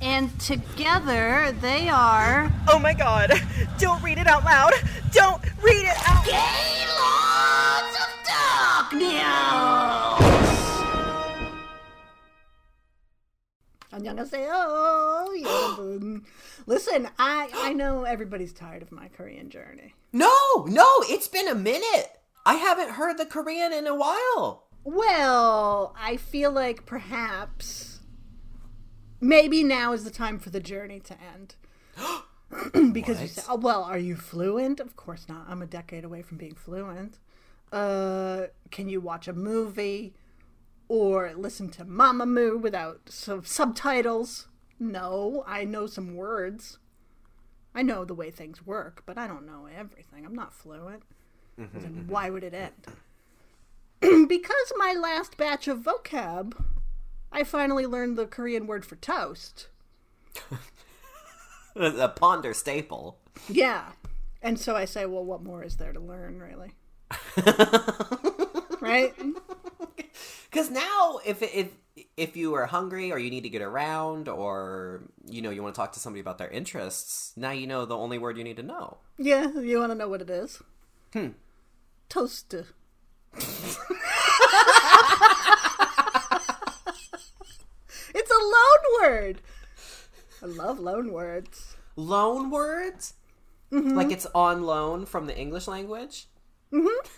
And together they are... Oh my god! Don't read it out loud! Don't read it out... Gay Lords of Dark News! 안녕하세요. Listen, I know everybody's tired of my Korean journey. No, it's been a minute. I haven't heard the Korean in a while. Well, I feel like perhaps... maybe now is the time for the journey to end. Because what? You say, oh, well, are you fluent? Of course not. I'm a decade away from being fluent. Can you watch a movie or listen to Mamamoo without subtitles? No, I know some words. I know the way things work, but I don't know everything. I'm not fluent. Then why would it end? Because my last batch of vocab... I finally learned the Korean word for toast. A Ponder staple. Yeah. And so I say, well, what more is there to learn, really? Right? Because now, if you are hungry or you need to get around or, you know, you want to talk to somebody about their interests, now you know the only word you need to know. Yeah, you want to know what it is? Toast. It's a loan word. I love loan words. Loan words? Mm-hmm. Like it's on loan from the English language? Mm-hmm.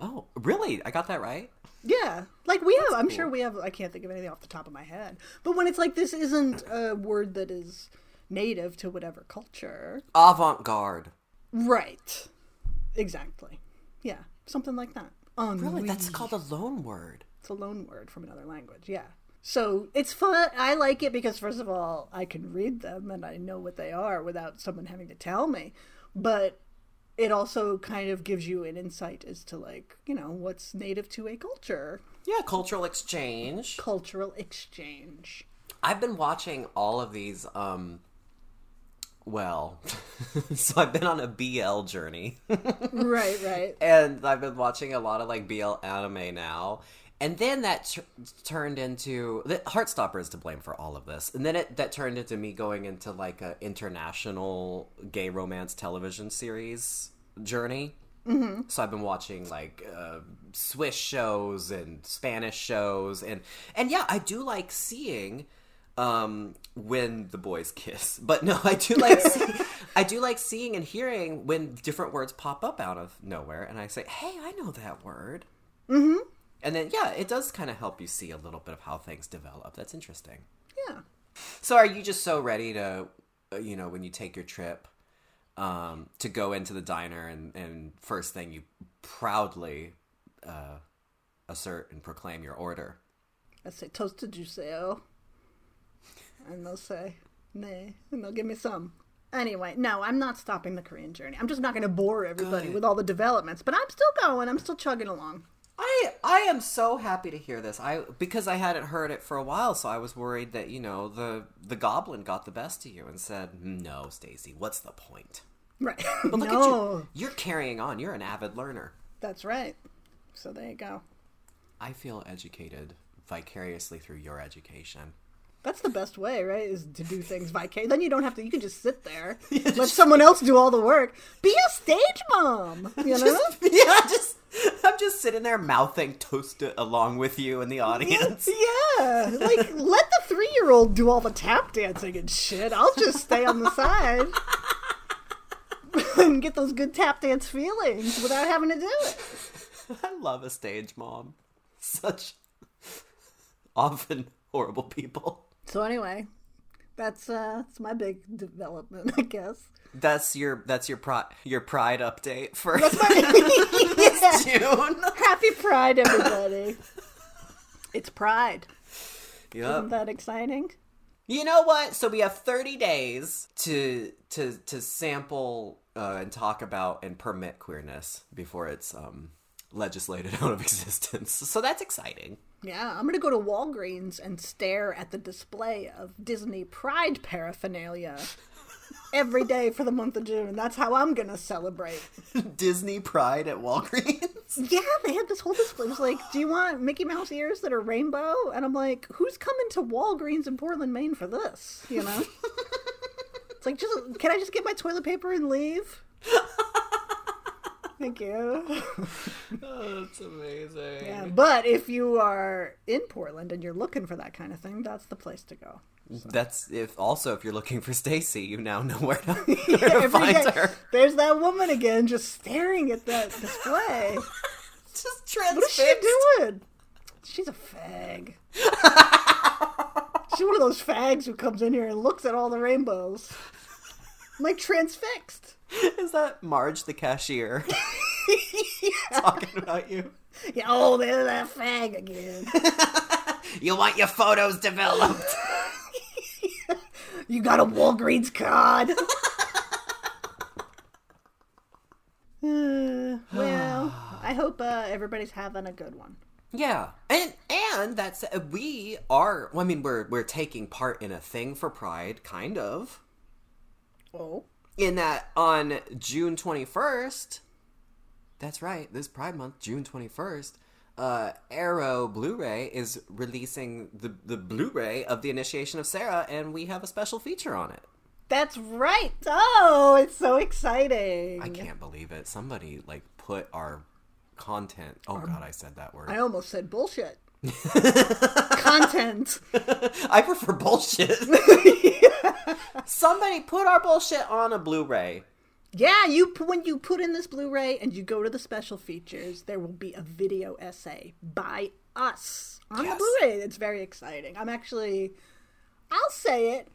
Oh, really? I got that right? Yeah. Like we That's have, I'm cool. sure we have, I can't think of anything off the top of my head. But when it's like this isn't a word that is native to whatever culture. Avant-garde. Right. Exactly. Yeah. Something like that. Really? That's called a loan word. It's a loan word from another language. Yeah. So it's fun. I like it because, first of all, I can read them and I know what they are without someone having to tell me. But it also kind of gives you an insight as to, like, you know, what's native to a culture. Yeah, cultural exchange. Cultural exchange. I've been watching all of these, so I've been on a BL journey. Right. And I've been watching a lot of, like, BL anime now. And then that turned into... Heartstopper is to blame for all of this. And then that turned into me going into, like, an international gay romance television series journey. Mm-hmm. So I've been watching, like, Swiss shows and Spanish shows. And yeah, I do like seeing when the boys kiss. But no, I do like seeing and hearing when different words pop up out of nowhere. And I say, hey, I know that word. Mm-hmm. And then, yeah, it does kind of help you see a little bit of how things develop. That's interesting. Yeah. So are you just so ready to, you know, when you take your trip, to go into the diner and first thing you proudly assert and proclaim your order? I say, toast to Juseo. And they'll say, nay. And they'll give me some. Anyway, no, I'm not stopping the Korean journey. I'm just not going to bore everybody with all the developments. But I'm still going. I'm still chugging along. I am so happy to hear this. Because I hadn't heard it for a while, so I was worried that, you know, the goblin got the best of you and said, no, Stacey, what's the point? Right. But look at you. You're carrying on. You're an avid learner. That's right. So there you go. I feel educated vicariously through your education. That's the best way, right, is to do things vicariously. Then you don't have to. You can just sit there. Yeah, let someone else do all the work. Be a stage mom, you know? I'm just sitting there mouthing toast along with you in the audience. Yeah, like let the 3-year-old do all the tap dancing and shit. I'll just stay on the side and get those good tap dance feelings without having to do it. I love a stage mom. Such often horrible people. So anyway, that's my big development, I guess. That's your pride update for this June. Happy Pride, everybody! It's Pride. Yep. Isn't that exciting? You know what? So we have 30 days to sample and talk about and permit queerness before it's legislated out of existence. So that's exciting. Yeah, I'm going to go to Walgreens and stare at the display of Disney Pride paraphernalia every day for the month of June. That's how I'm going to celebrate. Disney Pride at Walgreens? Yeah, they had this whole display. It was like, do you want Mickey Mouse ears that are rainbow? And I'm like, who's coming to Walgreens in Portland, Maine for this? You know? It's like, just can I just get my toilet paper and leave? Thank you. Oh, that's amazing. Yeah, but if you are in Portland and you're looking for that kind of thing, that's the place to go. So. That's if you're looking for Stacey, you now know where to find her. There's that woman again, just staring at that display. Just transfixed. What is she doing? She's a fag. She's one of those fags who comes in here and looks at all the rainbows. I'm like, transfixed. Is that Marge the cashier yeah. talking about you? Yeah, oh, there's that fag again. You want your photos developed. You got a Walgreens card. Well, I hope everybody's having a good one. Yeah. And that's, we are, well, I mean, we're taking part in a thing for Pride, kind of. Oh. In that on June 21st, that's right, this Pride Month, June 21st, Arrow Blu-ray is releasing the Blu-ray of The Initiation of Sarah, and we have a special feature on it. That's right. Oh, it's so exciting. I can't believe it. Somebody, like, put our content. Oh, God, I said that word. I almost said bullshit. Content. I prefer bullshit. Yeah. Somebody put our bullshit on a Blu-ray. Yeah, when you put in this Blu-ray and you go to the special features, there will be a video essay by us on the Blu-ray. It's very exciting. I'll say it,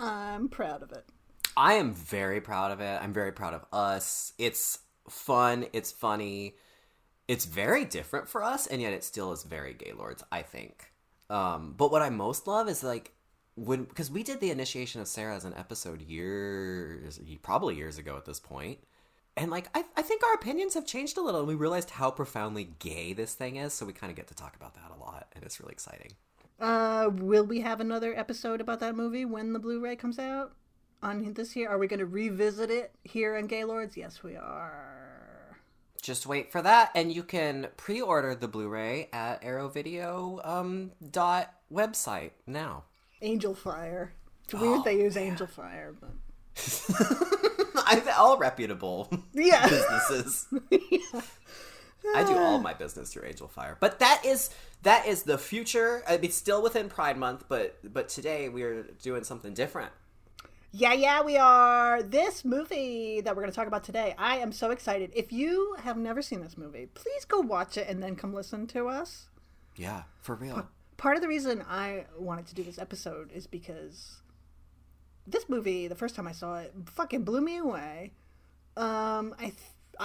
I'm proud of it. I am very proud of it. I'm very proud of us. It's fun. It's funny. It's very different for us, and yet it still is very Gay Lords, I think. But what I most love is, like, because we did The Initiation of Sarah as an episode years ago at this point. And, like, I think our opinions have changed a little, and we realized how profoundly gay this thing is, so we kind of get to talk about that a lot, and it's really exciting. Will we have another episode about that movie when the Blu-ray comes out on this year? Are we going to revisit it here on Gay Lords? Yes, we are. Just wait for that, and you can pre-order the Blu-ray at arrowvideo.website now. Angel Fire. It's weird they use Angel Fire, but... All reputable businesses. Yeah. I do all my business through Angel Fire. But that is the future. I mean, it's still within Pride Month, but today we're doing something different. Yeah, we are. This movie that we're going to talk about today, I am so excited. If you have never seen this movie, please go watch it and then come listen to us. Yeah, for real. Part of the reason I wanted to do this episode is because this movie, the first time I saw it, fucking blew me away. I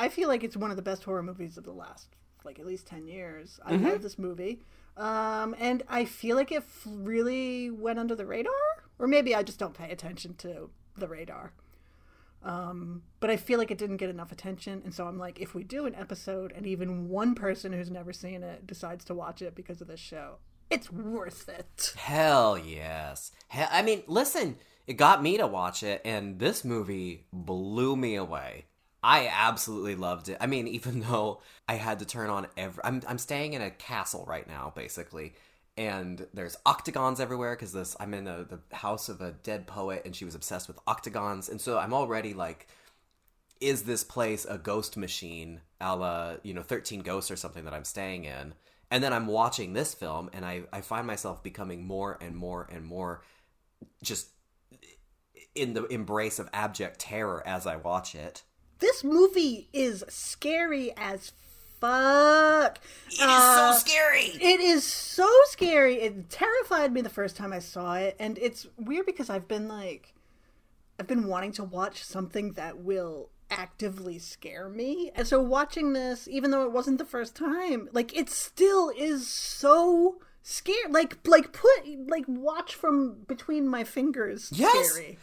feel like it's one of the best horror movies of the last, like, at least 10 years. Mm-hmm. I love this movie. And I feel like it really went under the radar. Or maybe I just don't pay attention to the radar. But I feel like it didn't get enough attention. And so I'm like, if we do an episode and even one person who's never seen it decides to watch it because of this show, it's worth it. Hell yes. I mean, listen, it got me to watch it, and this movie blew me away. I absolutely loved it. I mean, even though I had to turn on I'm staying in a castle right now, basically. And there's octagons everywhere because I'm in the house of a dead poet, and she was obsessed with octagons. And so I'm already like, is this place a ghost machine a la, 13 Ghosts or something that I'm staying in? And then I'm watching this film, and I find myself becoming more and more and more just in the embrace of abject terror as I watch it. This movie is scary as fuck. It is so scary. It is so scary. It terrified me the first time I saw it. And it's weird because I've been wanting to watch something that will actively scare me. And so watching this, even though it wasn't the first time, like, it still is so scary. Watch from between my fingers. Yes. Scary.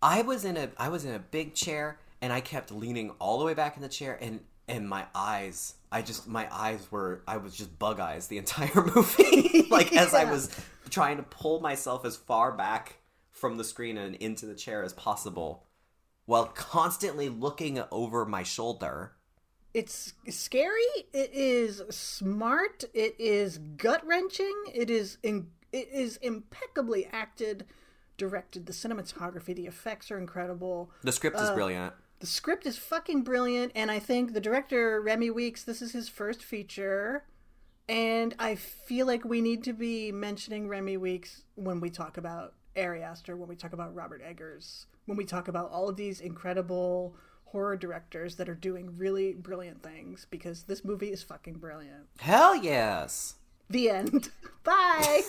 I was in a big chair, and I kept leaning all the way back in the chair, and and my eyes were bug eyes the entire movie. Like, as I was trying to pull myself as far back from the screen and into the chair as possible while constantly looking over my shoulder. It's scary. It is smart. It is gut-wrenching. It is impeccably acted, directed. The cinematography, the effects are incredible. The script is brilliant. The script is fucking brilliant, and I think the director, Remi Weekes, this is his first feature, and I feel like we need to be mentioning Remi Weekes when we talk about Ari Aster, when we talk about Robert Eggers, when we talk about all of these incredible horror directors that are doing really brilliant things, because this movie is fucking brilliant. Hell yes. The end. Bye.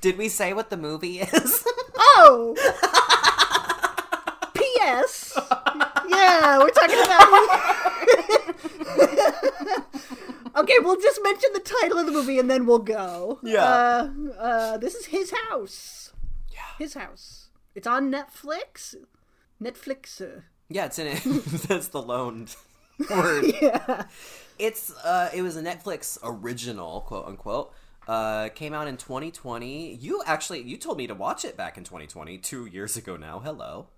Did we say what the movie is? Oh. P.S. Yeah, we're talking about... Okay, we'll just mention the title of the movie and then we'll go. Yeah. This is His House. Yeah. His House. It's on Netflix. Netflix. Yeah, it's in it. That's the loaned word. Yeah. It was a Netflix original, quote unquote. Came out in 2020. You told me to watch it back in 2020, 2 years ago now. Hello.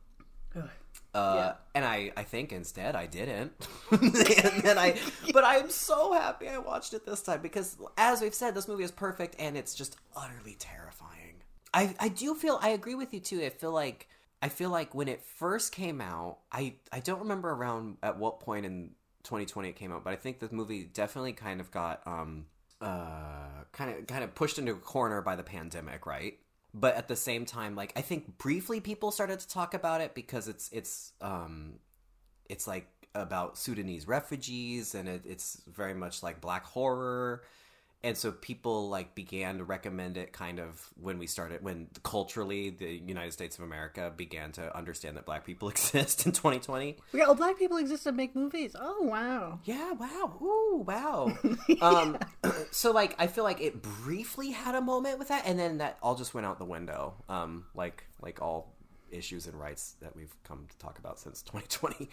Yeah. And I think instead I didn't. But I'm so happy I watched it this time, because as we've said, this movie is perfect and it's just utterly terrifying. I agree with you too. I feel like when it first came out, I don't remember around at what point in 2020 it came out, but I think the movie definitely kind of got kind of pushed into a corner by the pandemic, right? But at the same time, like, I think briefly people started to talk about it because it's like about Sudanese refugees, and it's very much like Black horror. And so people like began to recommend it kind of when culturally the United States of America began to understand that Black people exist in 2020. Yeah, well, Black people exist and make movies. Oh, wow. Yeah, wow. Ooh, wow. Yeah. So like, I feel like it briefly had a moment with that, and then that all just went out the window. Like all issues and rights that we've come to talk about since 2020.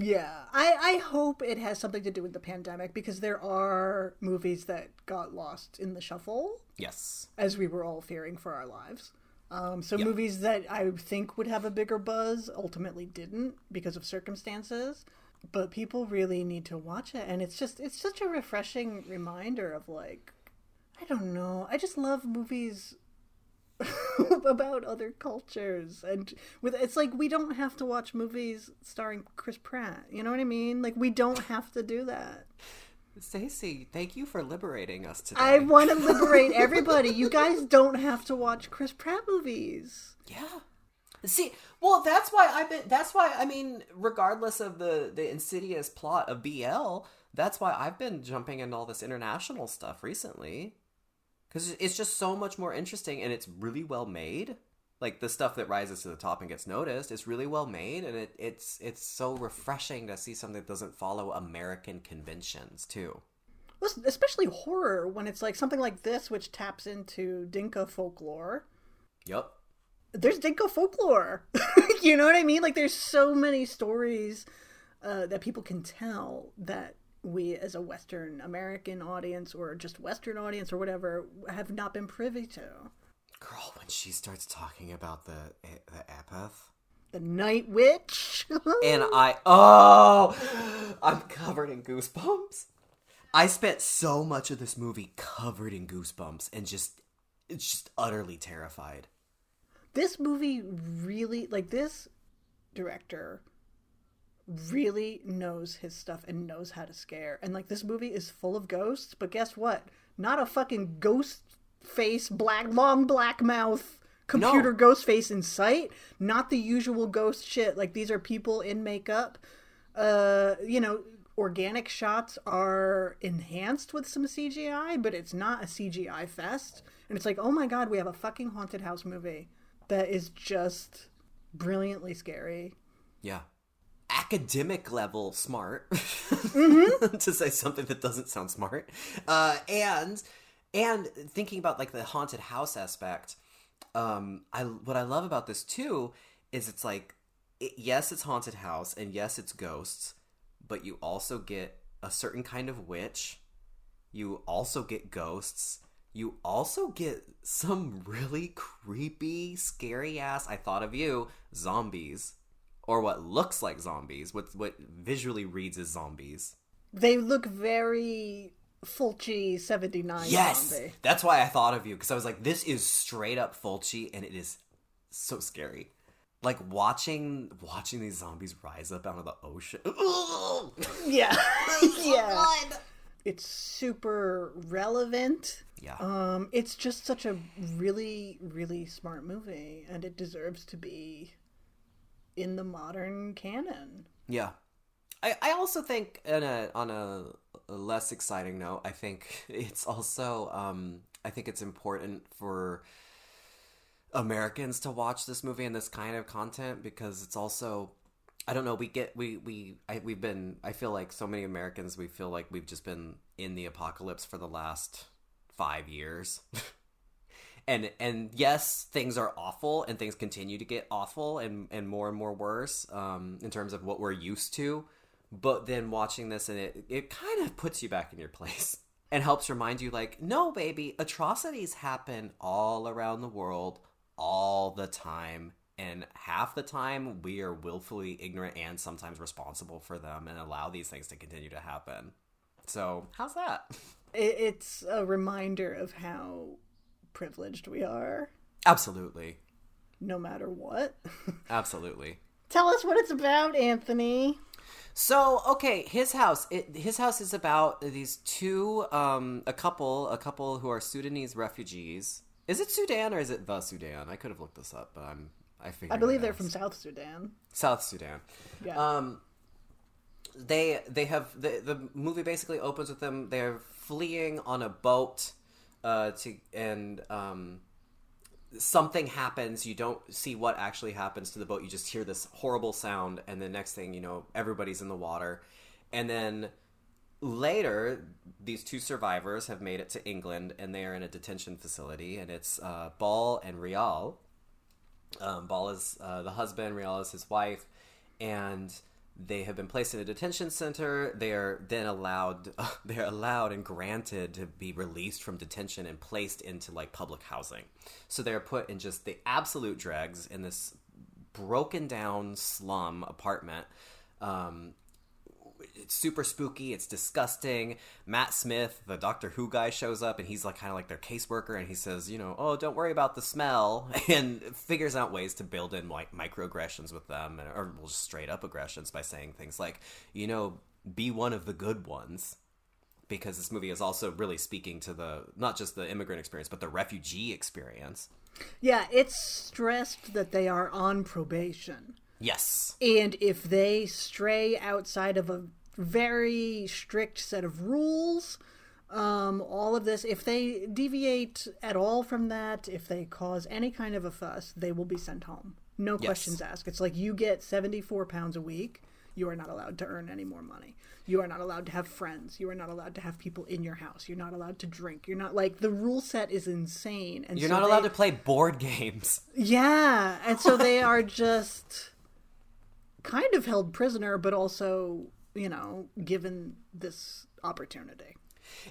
Yeah, I hope it has something to do with the pandemic, because there are movies that got lost in the shuffle. Yes. As we were all fearing for our lives. Movies that I think would have a bigger buzz ultimately didn't because of circumstances. But people really need to watch it. And it's such a refreshing reminder of, like, I don't know. I just love movies about other cultures, and it's like we don't have to watch movies starring Chris Pratt, you know what I mean? Like, we don't have to do that. Stacey, thank you for liberating us today. I want to liberate everybody. You guys don't have to watch Chris Pratt movies. Yeah. See, well, that's why I mean regardless of the insidious plot of BL, that's why I've been jumping into all this international stuff recently. Because it's just so much more interesting, and it's really well made. Like, the stuff that rises to the top and gets noticed is really well made, and it's so refreshing to see something that doesn't follow American conventions, too. Listen, especially horror, when it's like something like this, which taps into Dinka folklore. Yep. There's Dinka folklore! You know what I mean? Like, there's so many stories that people can tell that we as a Western American audience, or just Western audience or whatever, have not been privy to. Girl, when she starts talking about the Apath, the Night Witch, and I'm covered in goosebumps. I spent so much of this movie covered in goosebumps and just utterly terrified. This movie really, like, this director really knows his stuff and knows how to scare. And, like, this movie is full of ghosts, but guess what? Not a fucking ghost face, long black mouth, computer ghost face in sight. Not the usual ghost shit. Like, these are people in makeup. Organic shots are enhanced with some CGI, but it's not a CGI fest. And it's like, oh my god, we have a fucking haunted house movie that is just brilliantly scary. Yeah. Academic level smart. Mm-hmm. To say something that doesn't sound smart, and thinking about, like, the haunted house aspect, what I love about this too is it's like, yes, it's haunted house, and yes, it's ghosts, but you also get a certain kind of witch. You also get ghosts. You also get some really creepy, scary ass, I thought of you, zombies. Or what looks like zombies, what visually reads as zombies. They look very Fulci 79 yes! zombie. Yes! That's why I thought of you, because I was like, this is straight up Fulci, and it is so scary. Like, watching these zombies rise up out of the ocean. Ugh! Yeah. Yeah. God. It's super relevant. Yeah. It's just such a really, really smart movie, and it deserves to be in the modern canon. Yeah. I also think, on a less exciting note, I think it's also, I think it's important for Americans to watch this movie and this kind of content, because it's also, I don't know, I feel like so many Americans, we feel like we've just been in the apocalypse for the last 5 years. And yes, things are awful, and things continue to get awful and more worse in terms of what we're used to. But then watching this, and it kind of puts you back in your place and helps remind you, like, no, baby, atrocities happen all around the world all the time. And half the time, we are willfully ignorant and sometimes responsible for them and allow these things to continue to happen. So how's that? It's a reminder of how privileged we are. Absolutely. No matter what. Absolutely. Tell us what it's about, Anthony. So, okay, His House is about these two, a couple who are Sudanese refugees. Is it Sudan or is it the Sudan? I could have looked this up, but I believe they're from South Sudan. South Sudan. Yeah. They have the movie basically opens with them. They're fleeing on a boat. Something happens. You don't see what actually happens to the boat. You just hear this horrible sound, and the next thing you know, everybody's in the water. And then later, these two survivors have made it to England, and they are in a detention facility. And it's Bol and Riel. Bol is the husband. Riel is his wife, and they have been placed in a detention center. They are then allowed and granted to be released from detention and placed into, like, public housing. So they're put in just the absolute dregs in this broken down slum apartment. It's super spooky. It's disgusting. Matt Smith, the Doctor Who guy, shows up, and he's like kind of like their caseworker, and he says, you know, oh, don't worry about the smell, and figures out ways to build in, like, microaggressions with them, or just straight up aggressions by saying things like, you know, be one of the good ones, because this movie is also really speaking to the, not just the immigrant experience, but the refugee experience. Yeah, it's stressed that they are on probation. Yes. And if they stray outside of a very strict set of rules, all of this, if they deviate at all from that, if they cause any kind of a fuss, they will be sent home. No questions asked. It's like, you get 74 pounds a week. You are not allowed to earn any more money. You are not allowed to have friends. You are not allowed to have people in your house. You're not allowed to drink. You're not, like, the rule set is insane. And you're not allowed to play board games. Yeah. And so they are just kind of held prisoner, but also, you know, given this opportunity.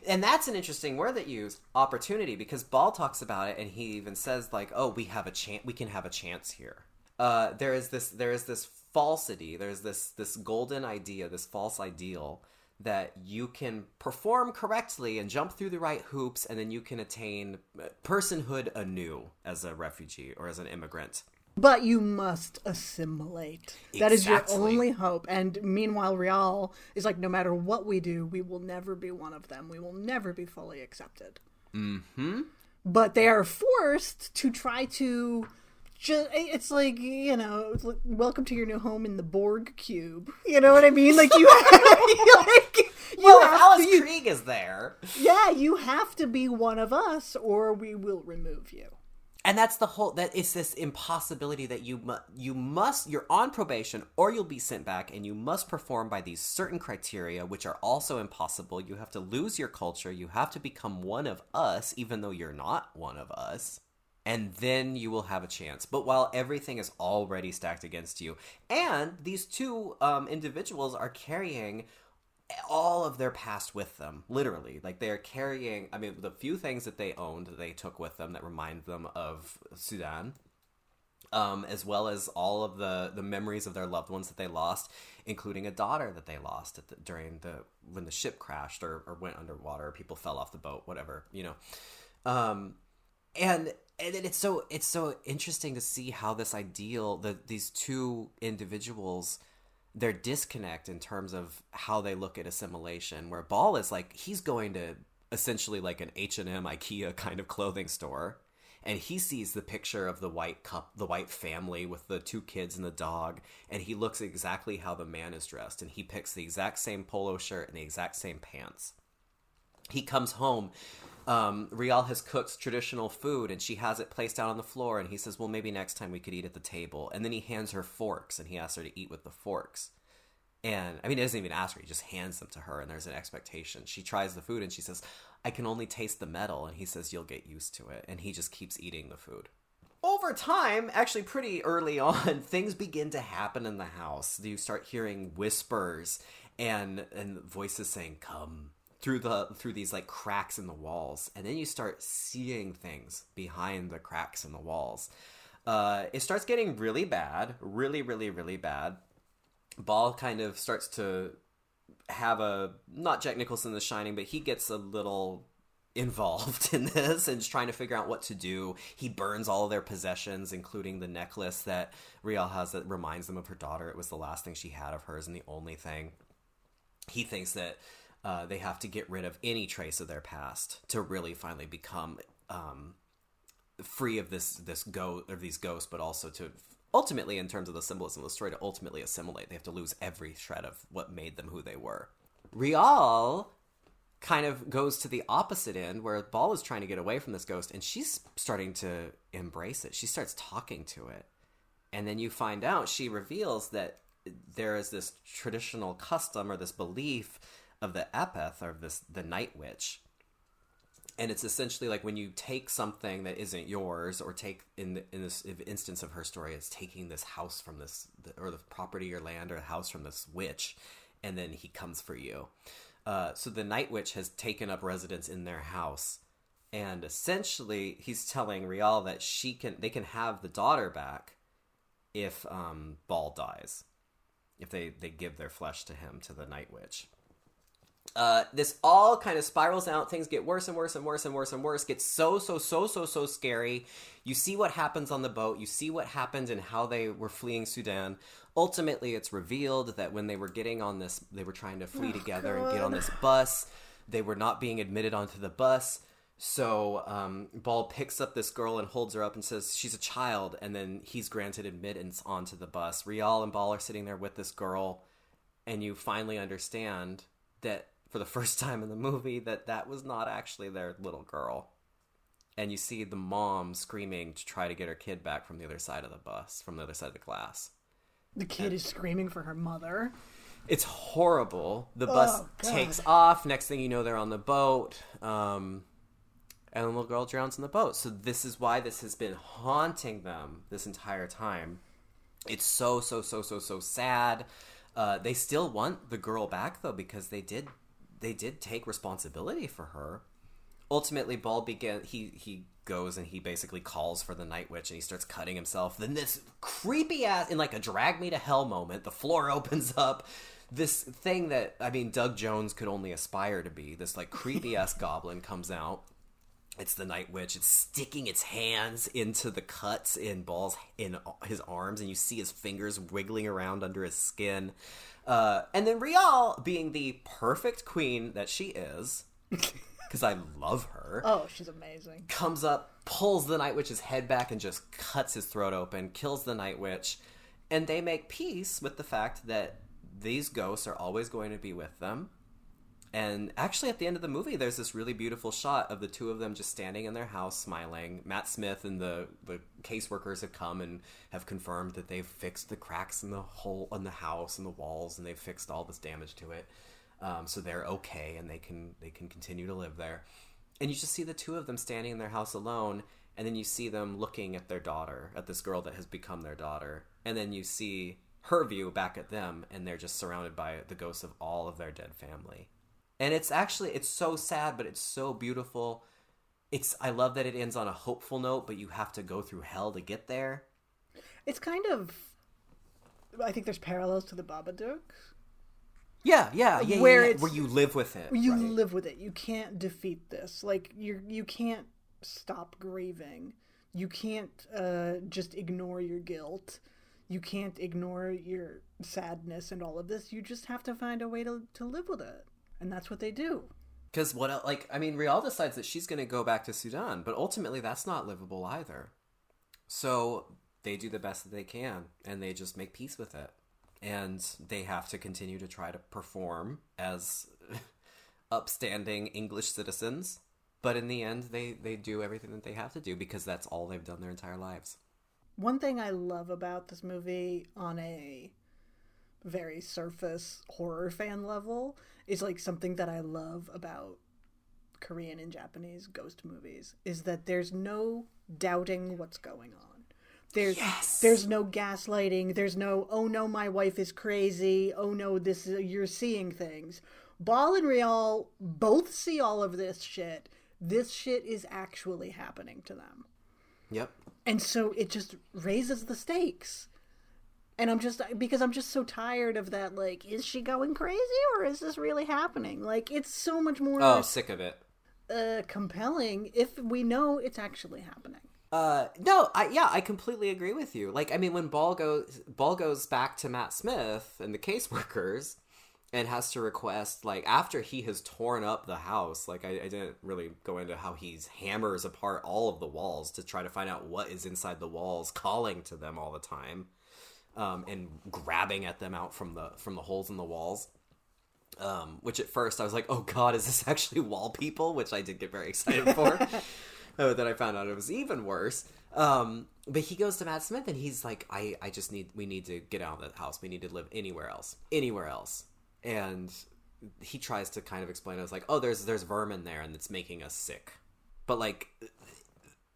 And that's an interesting word that you use, opportunity, because Bol talks about it, and he even says, like, oh, we have a chance, we can have a chance here. There is this falsity, there's this golden idea, this false ideal that you can perform correctly and jump through the right hoops, and then you can attain personhood anew as a refugee or as an immigrant. But you must assimilate. Exactly. That is your only hope. And meanwhile, Riel is like, no matter what we do, we will never be one of them. We will never be fully accepted. Mm-hmm. But they are forced to try to just, it's like, you know, like, welcome to your new home in the Borg cube. You know what I mean? Like, you like, well, Alice Krieg is there. Yeah, you have to be one of us or we will remove you. And that's the whole, that it's this impossibility that you must, you're on probation or you'll be sent back, and you must perform by these certain criteria, which are also impossible. You have to lose your culture. You have to become one of us, even though you're not one of us. and then you will have a chance. But while everything is already stacked against you, and these two individuals are carrying all of their past with them, literally. Like, they are carrying, I mean, the few things that they owned that they took with them that remind them of Sudan, as well as all of the memories of their loved ones that they lost, including a daughter that they lost at the, during the when the ship crashed or went underwater, or people fell off the boat, whatever, you know. And it's so interesting to see how this ideal, these two individuals, their disconnect in terms of how they look at assimilation, where Bol is like, he's going to essentially like an H&M IKEA kind of clothing store. And he sees the picture of the white family with the two kids and the dog, and he looks exactly how the man is dressed, and he picks the exact same polo shirt and the exact same pants. He comes home. Riel has cooked traditional food, and she has it placed out on the floor, and he says, well, maybe next time we could eat at the table. And then he hands her forks, and he asks her to eat with the forks. And, I mean, he doesn't even ask her. He just hands them to her, and there's an expectation. She tries the food, and she says, I can only taste the metal. And he says, you'll get used to it. And he just keeps eating the food. Over time, actually pretty early on, things begin to happen in the house. You start hearing whispers and voices saying, come, through these, like, cracks in the walls. And then you start seeing things behind the cracks in the walls. It starts getting really bad, really, really, really bad. Bol kind of starts to have a, not Jack Nicholson in The Shining, but he gets a little involved in this and is trying to figure out what to do. He burns all of their possessions, including the necklace that Riel has that reminds them of her daughter. It was the last thing she had of hers and the only thing. He thinks that they have to get rid of any trace of their past to really finally become free of this ghost, of these ghosts, but also to ultimately, in terms of the symbolism of the story, to ultimately assimilate. They have to lose every shred of what made them who they were. Riel kind of goes to the opposite end, where Bol is trying to get away from this ghost, and she's starting to embrace it. She starts talking to it. And then you find out, she reveals that there is this traditional custom or this belief of the epith, or the night witch. And it's essentially like when you take something that isn't yours, or take, in this instance of her story, it's taking this house from this, or the property or land or house from this witch, and then he comes for you. So the night witch has taken up residence in their house, and essentially he's telling Riel that they can have the daughter back if Bol dies, if they give their flesh to him, to the night witch. This all kind of spirals out. Things get worse and worse and worse and worse and worse. Gets so scary. You see what happens on the boat. You see what happened and how they were fleeing Sudan. Ultimately, it's revealed that when they were getting on this, they were trying to flee together and get on this bus. They were not being admitted onto the bus. So Bol picks up this girl and holds her up and says, she's a child. And then he's granted admittance onto the bus. Riel and Bol are sitting there with this girl. And you finally understand that, for the first time in the movie, that was not actually their little girl. And you see the mom screaming to try to get her kid back from the other side of the bus, from the other side of the glass. The kid is screaming for her mother. It's horrible. The bus takes off. Next thing you know, they're on the boat. And the little girl drowns in the boat. So this is why this has been haunting them this entire time. It's so sad. They still want the girl back, though, because they did take responsibility for her. Ultimately, Bol he goes and he basically calls for the night witch, and he starts cutting himself. Then this creepy ass, in like a drag me to hell moment, the floor opens up. This thing that, I mean, Doug Jones could only aspire to be, this like creepy ass goblin comes out. It's the night witch. It's sticking its hands into the cuts in Bol's, in his arms, and you see his fingers wiggling around under his skin. And then Riel, being the perfect queen that she is, because I love her. Oh, she's amazing. Comes up, pulls the night witch's head back, and just cuts his throat open, kills the night witch. And they make peace with the fact that these ghosts are always going to be with them. And actually, at the end of the movie, there's this really beautiful shot of the two of them just standing in their house smiling. Matt Smith and the caseworkers have come and have confirmed that they've fixed the cracks in the hole in the house and the walls, and they've fixed all this damage to it. So they're okay, and they can continue to live there. And you just see the two of them standing in their house alone, And then you see them looking at their daughter, at this girl that has become their daughter. And then you see her view back at them, and they're just surrounded by the ghosts of all of their dead family. And it's actually, it's so sad, but it's so beautiful. I love that it ends on a hopeful note, but you have to go through hell to get there. It's kind of, I think there's parallels to the Babadook. Yeah. Where you live with it. You live with it. You can't defeat this. Like, you can't stop grieving. You can't just ignore your guilt. You can't ignore your sadness and all of this. You just have to find a way to live with it. And that's what they do. Because Riel decides that she's going to go back to Sudan, but ultimately that's not livable either. So they do the best that they can, and they just make peace with it. And they have to continue to try to perform as upstanding English citizens. But in the end, they do everything that they have to do because that's all they've done their entire lives. One thing I love about this movie on a very surface horror fan level is like something that I love about Korean and Japanese ghost movies is that there's no doubting what's going on. There's no gaslighting. There's no, oh no, my wife is crazy. Oh no, you're seeing things. Bol and Riel both see all of this shit. This shit is actually happening to them. Yep. And so it just raises the stakes. And I'm just so tired of that, like, is she going crazy or is this really happening? Like, it's so much more... Oh, sick of it. Compelling if we know it's actually happening. I completely agree with you. Like, I mean, when Bol goes back to Matt Smith and the caseworkers and has to request, like, after he has torn up the house, like, I didn't really go into how he hammers apart all of the walls to try to find out what is inside the walls calling to them all the time. And grabbing at them out from the holes in the walls, which at first I was like, oh god, is this actually wall people? Which I did get very excited for. Then I found out it was even worse. But he goes to Matt Smith and he's like, we need to get out of the house. We need to live anywhere else. And he tries to kind of explain. I was like, oh, there's vermin there and it's making us sick. But like,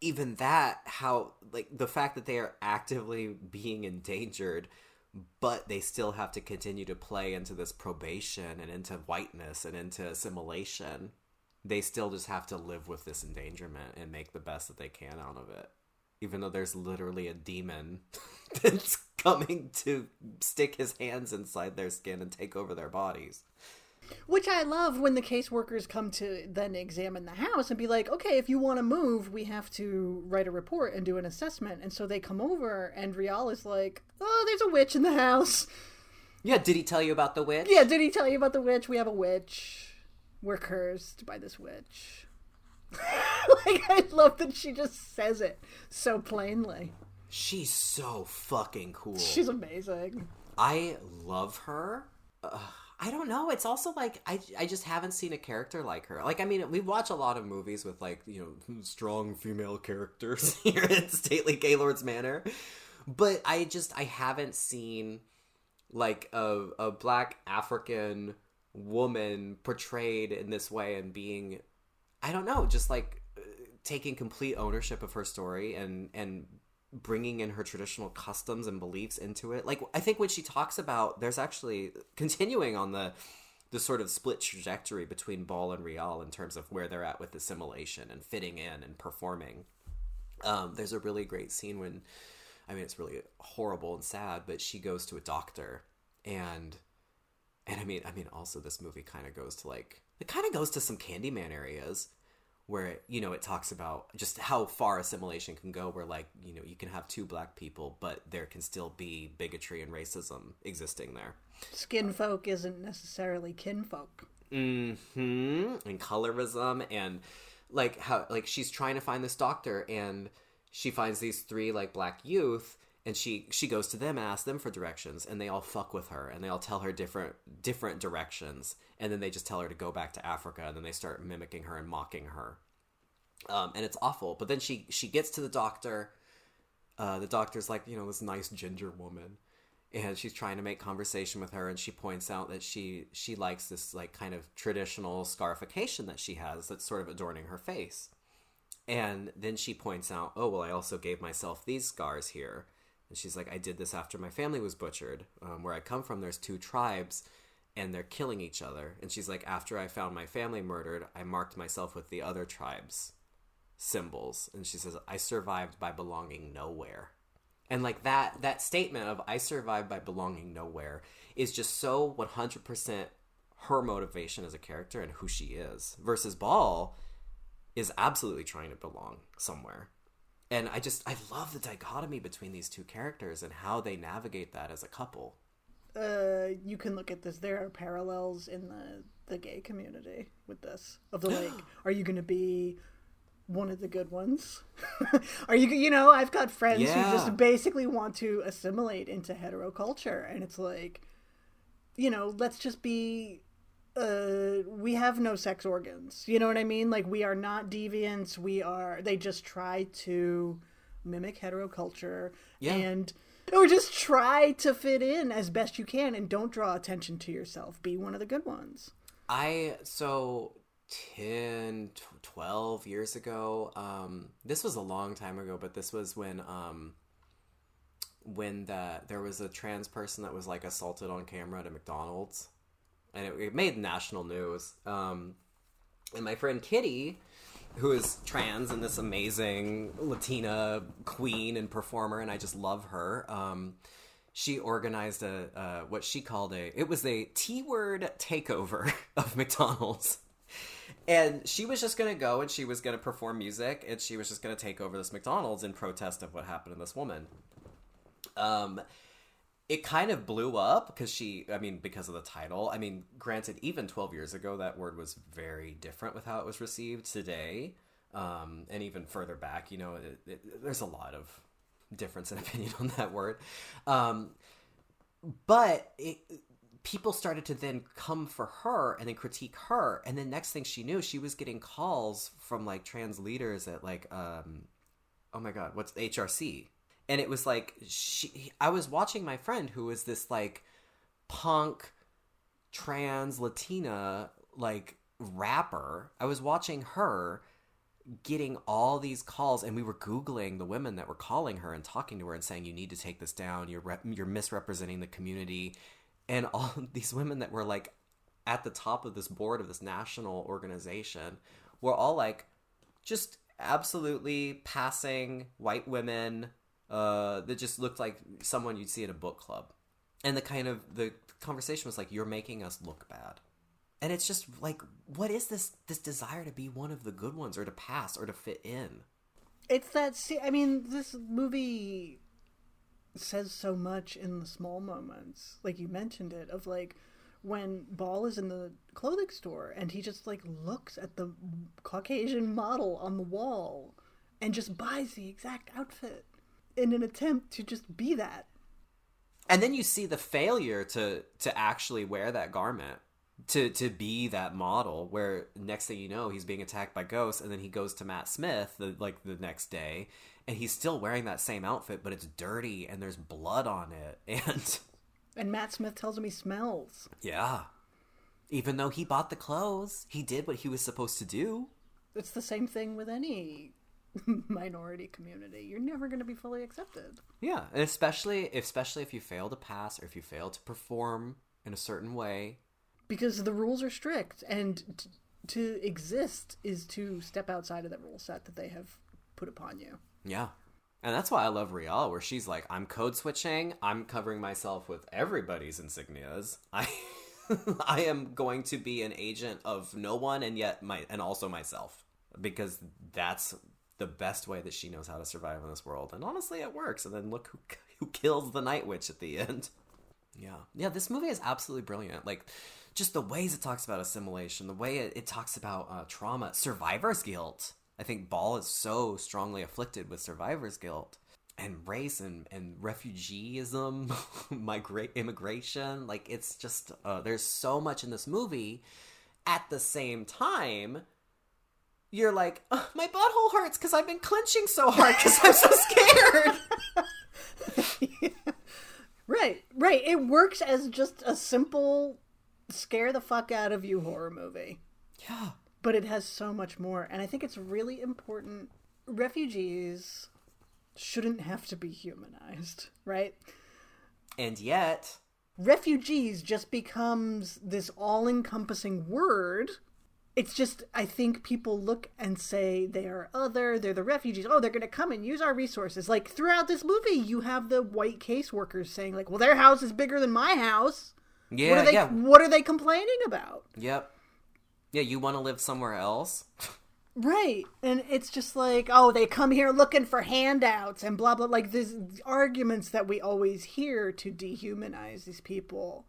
even that, how, like, the fact that they are actively being endangered, but they still have to continue to play into this probation and into whiteness and into assimilation. They still just have to live with this endangerment and make the best that they can out of it. Even though there's literally a demon that's coming to stick his hands inside their skin and take over their bodies. Which I love when the caseworkers come to then examine the house and be like, okay, if you want to move, we have to write a report and do an assessment. And so they come over and Riel is like, oh, there's a witch in the house. Yeah, did he tell you about the witch? Yeah, did he tell you about the witch? We have a witch. We're cursed by this witch. Like, I love that she just says it so plainly. She's so fucking cool. She's amazing. I love her. I don't know. It's also like, I just haven't seen a character like her. Like, I mean, we watch a lot of movies with, like, you know, strong female characters here in stately Gaylord's Manor. But I haven't seen, like, a black African woman portrayed in this way and being, I don't know, just, like, taking complete ownership of her story and bringing in her traditional customs and beliefs into it. Like, I think when she talks about, there's actually continuing on the sort of split trajectory between Bol and Riel in terms of where they're at with assimilation and fitting in and performing. There's a really great scene when, I mean, it's really horrible and sad, but she goes to a doctor and I mean also this movie kind of goes to like, it kind of goes to some Candyman areas where, you know, it talks about just how far assimilation can go where, like, you know, you can have two black people, but there can still be bigotry and racism existing there. Skinfolk isn't necessarily kinfolk. Mm-hmm. And colorism and, like, how, like, she's trying to find this doctor and she finds these three, like, black youth and she goes to them and asks them for directions and they all fuck with her and they all tell her different directions and then they just tell her to go back to Africa and then they start mimicking her and mocking her. And it's awful. But then she gets to the doctor. The doctor's like, you know, this nice ginger woman and she's trying to make conversation with her and she points out that she likes this, like, kind of traditional scarification that she has that's sort of adorning her face. And then she points out, oh, well, I also gave myself these scars here. And she's like, I did this after my family was butchered. Where I come from, there's two tribes, and they're killing each other. And she's like, after I found my family murdered, I marked myself with the other tribe's symbols. And she says, I survived by belonging nowhere. And like that statement of I survived by belonging nowhere is just so 100% her motivation as a character and who she is. Versus Bol is absolutely trying to belong somewhere. And I love the dichotomy between these two characters and how they navigate that as a couple. You can look at this. There are parallels in the gay community with this. Of the like, are you going to be one of the good ones? Are you, you know, I've got friends who just basically want to assimilate into hetero culture, and it's like, you know, let's just be we have no sex organs, you know what I mean? Like, we are not deviants, they just try to mimic hetero culture and or just try to fit in as best you can, and don't draw attention to yourself, be one of the good ones. 12 years ago, this was a long time ago, but this was when there was a trans person that was like assaulted on camera at a McDonald's, and it made national news. And my friend Kitty, who is trans and this amazing Latina queen and performer, and I just love her, she organized what she called it was a T-word takeover of McDonald's. And she was just going to go, and she was going to perform music, and she was just going to take over this McDonald's in protest of what happened to this woman. It kind of blew up because of the title. I mean, granted, even 12 years ago, that word was very different with how it was received today. And even further back, you know, there's a lot of difference in opinion on that word. But people started to then come for her and then critique her. And the next thing she knew, she was getting calls from like trans leaders at like, oh my God, what's HRC? And it was like, I was watching my friend who was this like punk trans Latina, like rapper. I was watching her getting all these calls, and we were Googling the women that were calling her and talking to her and saying, you need to take this down. You're misrepresenting the community. And all these women that were, like, at the top of this board of this national organization were all, like, just absolutely passing white women that just looked like someone you'd see at a book club. And the conversation was, like, you're making us look bad. And it's just, like, what is this desire to be one of the good ones or to pass or to fit in? It's that, this movie says so much in the small moments, like you mentioned it, of like when Bol is in the clothing store and he just like looks at the Caucasian model on the wall and just buys the exact outfit in an attempt to just be that. And then you see the failure to actually wear that garment, to be that model, where next thing you know, he's being attacked by ghosts. And then he goes to Matt Smith the next day, and he's still wearing that same outfit, but it's dirty and there's blood on it. And Matt Smith tells him he smells. Yeah. Even though he bought the clothes, he did what he was supposed to do. It's the same thing with any minority community. You're never going to be fully accepted. Yeah. And especially if you fail to pass or if you fail to perform in a certain way. Because the rules are strict, and to exist is to step outside of that rule set that they have put upon you. Yeah. And that's why I love Riel, where she's like, I'm code switching. I'm covering myself with everybody's insignias. I am going to be an agent of no one and yet also myself, because that's the best way that she knows how to survive in this world. And honestly, it works. And then look who kills the Night Witch at the end. Yeah. Yeah. This movie is absolutely brilliant. Like, just the ways it talks about assimilation, the way it talks about trauma, survivor's guilt. I think Bol is so strongly afflicted with survivor's guilt and race and refugeeism, immigration. Like, it's just, there's so much in this movie. At the same time, you're like, oh, my butthole hurts because I've been clenching so hard because I'm so scared. Yeah. Right. It works as just a simple scare the fuck out of you horror movie. Yeah. but it has so much more. And I think it's really important. Refugees shouldn't have to be humanized, right? And yet, refugees just becomes this all-encompassing word. It's just, I think people look and say they are other, they're the refugees, oh, they're going to come and use our resources. Like, throughout this movie, you have the white caseworkers saying, like, well, their house is bigger than my house. Yeah, what are they complaining about? Yep. Yeah, you want to live somewhere else? Right. And it's just like, oh, they come here looking for handouts and blah, blah. Like, these arguments that we always hear to dehumanize these people.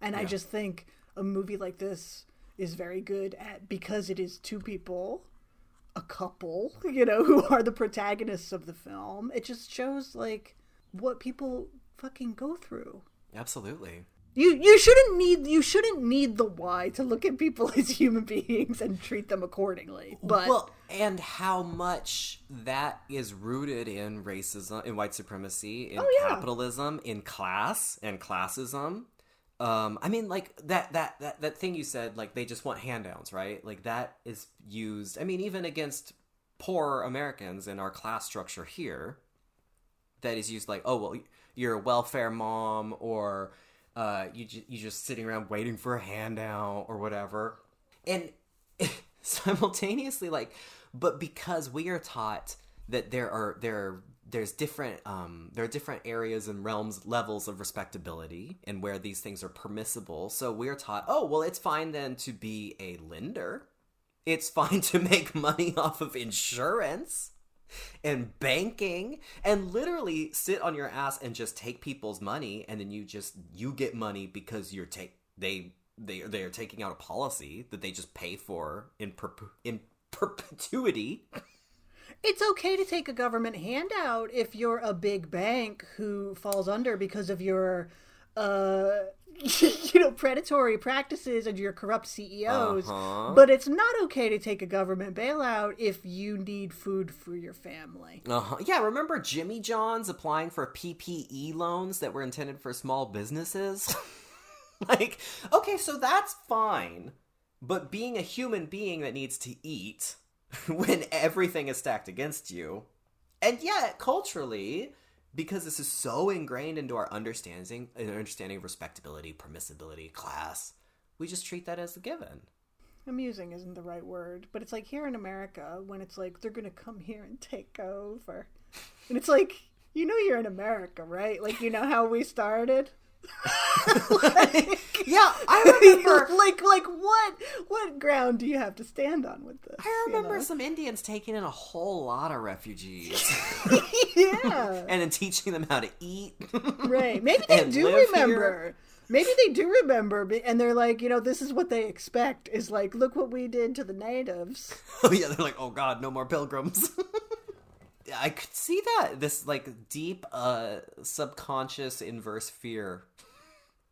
And yeah. I just think a movie like this is very good at, because it is two people, a couple, you know, who are the protagonists of the film. It just shows, like, what people fucking go through. Absolutely. You shouldn't need the why to look at people as human beings and treat them accordingly. But well, and how much that is rooted in racism, in white supremacy, in capitalism, in class and classism. I mean, like, that thing you said, like, they just want handouts, right? Like, that is used, I mean, even against poor Americans in our class structure here, that is used like, oh, well, you're a welfare mom, or you're just sitting around waiting for a handout, or whatever. And simultaneously, like, but because we are taught that there are different areas and realms, levels of respectability and where these things are permissible. So we're taught, oh, well, it's fine then to be a lender. It's fine to make money off of insurance and banking and literally sit on your ass and just take people's money. And then you get money because they are taking out a policy that they just pay for in perpetuity. It's okay to take a government handout if you're a big bank who falls under because of your, predatory practices and your corrupt CEOs. Uh-huh. But it's not okay to take a government bailout if you need food for your family. Uh-huh. Yeah, remember Jimmy John's applying for PPE loans that were intended for small businesses? Like, okay, so that's fine. But being a human being that needs to eat when everything is stacked against you. And yet, culturally, because this is so ingrained into our understanding of respectability, permissibility, class, we just treat that as a given. Amusing isn't the right word, but it's like here in America, when it's like, they're going to come here and take over. And it's like, you know you're in America, right? Like, you know how we started? Like, yeah, I remember. like what ground do you have to stand on with this? I remember some Indians taking in a whole lot of refugees. Yeah, and then teaching them how to eat. Right? Maybe they do remember, and they're like, you know, this is what they expect is like, look what we did to the natives. Oh yeah, they're like, oh god, no more pilgrims. I could see that. This, like, deep subconscious inverse fear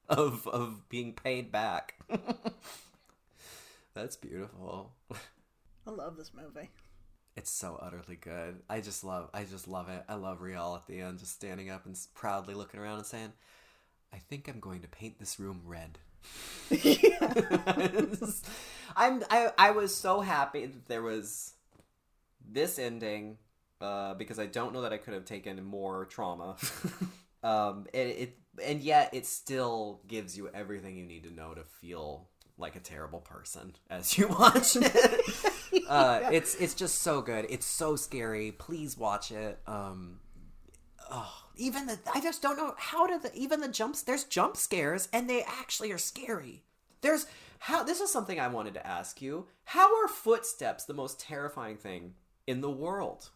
of being paid back. That's beautiful. I love this movie. It's so utterly good. I just love it. I love Riel at the end, just standing up and proudly looking around and saying, I think I'm going to paint this room red. I was so happy that there was this ending. Because I don't know that I could have taken more trauma. And yet it still gives you everything you need to know to feel like a terrible person as you watch it. It's just so good. It's so scary. Please watch it. I just don't know how to even the jumps. There's jump scares and they actually are scary. This is something I wanted to ask you. How are footsteps the most terrifying thing in the world?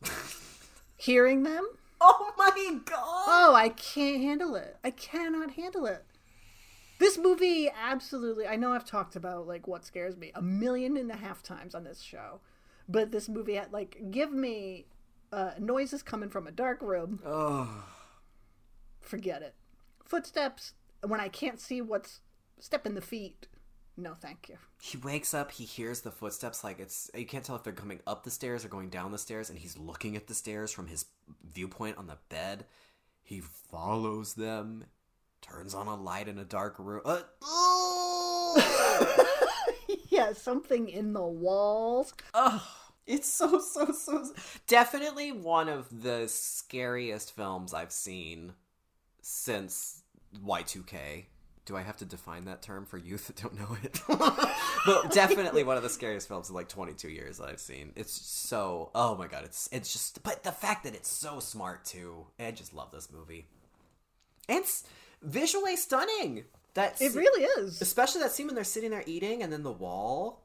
Hearing them? Oh my god! Oh, I can't handle it. I cannot handle it. This movie, absolutely, I know I've talked about, like, what scares me 1.5 million times on this show, but this movie, like, give me noises coming from a dark room. Oh. Forget it. Footsteps, when I can't see what's stepping the feet. No, thank you. He wakes up, he hears the footsteps, like, it's, you can't tell if they're coming up the stairs or going down the stairs, and he's looking at the stairs from his viewpoint on the bed. He follows them, turns on a light in a dark room. Yeah, something in the walls. Oh, it's so. Definitely one of the scariest films I've seen since Y2K. Do I have to define that term for youth that don't know it? But definitely one of the scariest films in like 22 years that I've seen. It's so, oh my God, it's just, but the fact that it's so smart too. I just love this movie. It's visually stunning. It really is. Especially that scene when they're sitting there eating and then the wall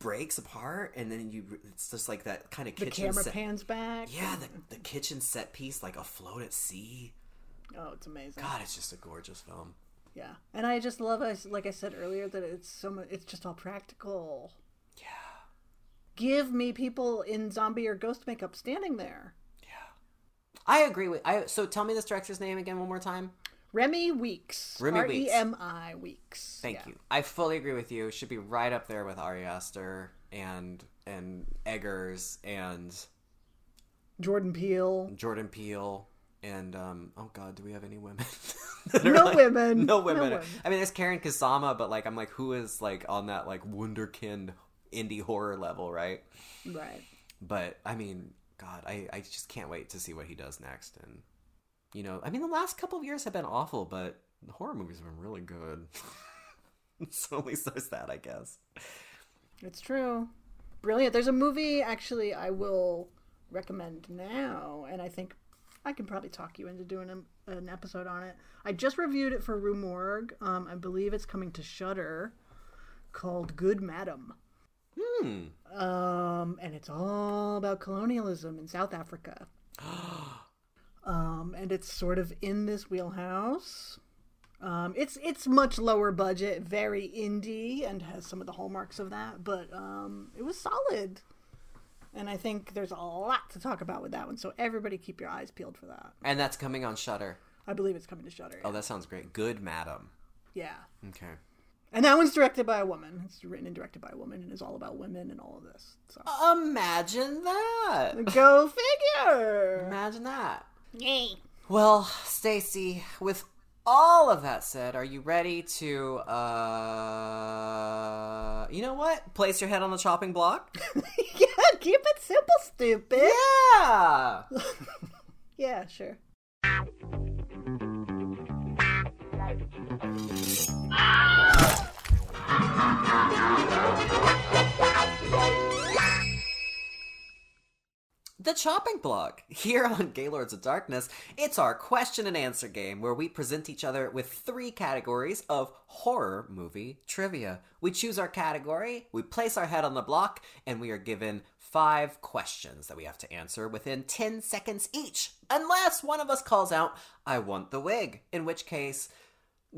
breaks apart and then it's just like that kind of kitchen set. The camera pans back. Yeah, the kitchen set piece like afloat at sea. Oh, it's amazing. God, it's just a gorgeous film. Yeah, and I just love, like I said earlier, that it's so much, it's just all practical. Yeah. Give me people in zombie or ghost makeup standing there. Yeah. I agree with, so tell me this director's name again one more time. Remi Weekes. R-E-M-I Weekes. Thank you. I fully agree with you. Should be right up there with Ari Aster and Eggers and... Jordan Peele. And, oh God, do we have any women? No women. I mean, there's Karen Kusama, but like, I'm like, who is like on that like wunderkind indie horror level, right? Right. But I mean, God, I just can't wait to see what he does next. And, you know, I mean, the last couple of years have been awful, but the horror movies have been really good. So at least there's that, I guess. It's true. Brilliant. There's a movie, actually, I will recommend now. And I think I can probably talk you into doing an episode on it. I just reviewed it for Rue Morgue. I believe it's coming to Shudder, called Good Madam. And it's all about colonialism in South Africa. And it's sort of in this wheelhouse. It's much lower budget, very indie, and has some of the hallmarks of that. But it was solid. And I think there's a lot to talk about with that one. So everybody keep your eyes peeled for that. And that's coming on Shudder. I believe it's coming to Shudder. Yeah. Oh, that sounds great. Good Madam. Yeah. Okay. And that one's directed by a woman. It's written and directed by a woman and is all about women and all of this. So. Imagine that. Go figure. Imagine that. Yay. Well, Stacey, with all of that said, are you ready to, you know what? Place your head on the chopping block? Yeah. Keep it simple, stupid. Yeah. Yeah, sure. The Chopping Block. Here on Gay Lords of Darkness, it's our question and answer game where we present each other with three categories of horror movie trivia. We choose our category, we place our head on the block, and we are given 5 questions that we have to answer within 10 seconds each. Unless one of us calls out, I want the wig. In which case,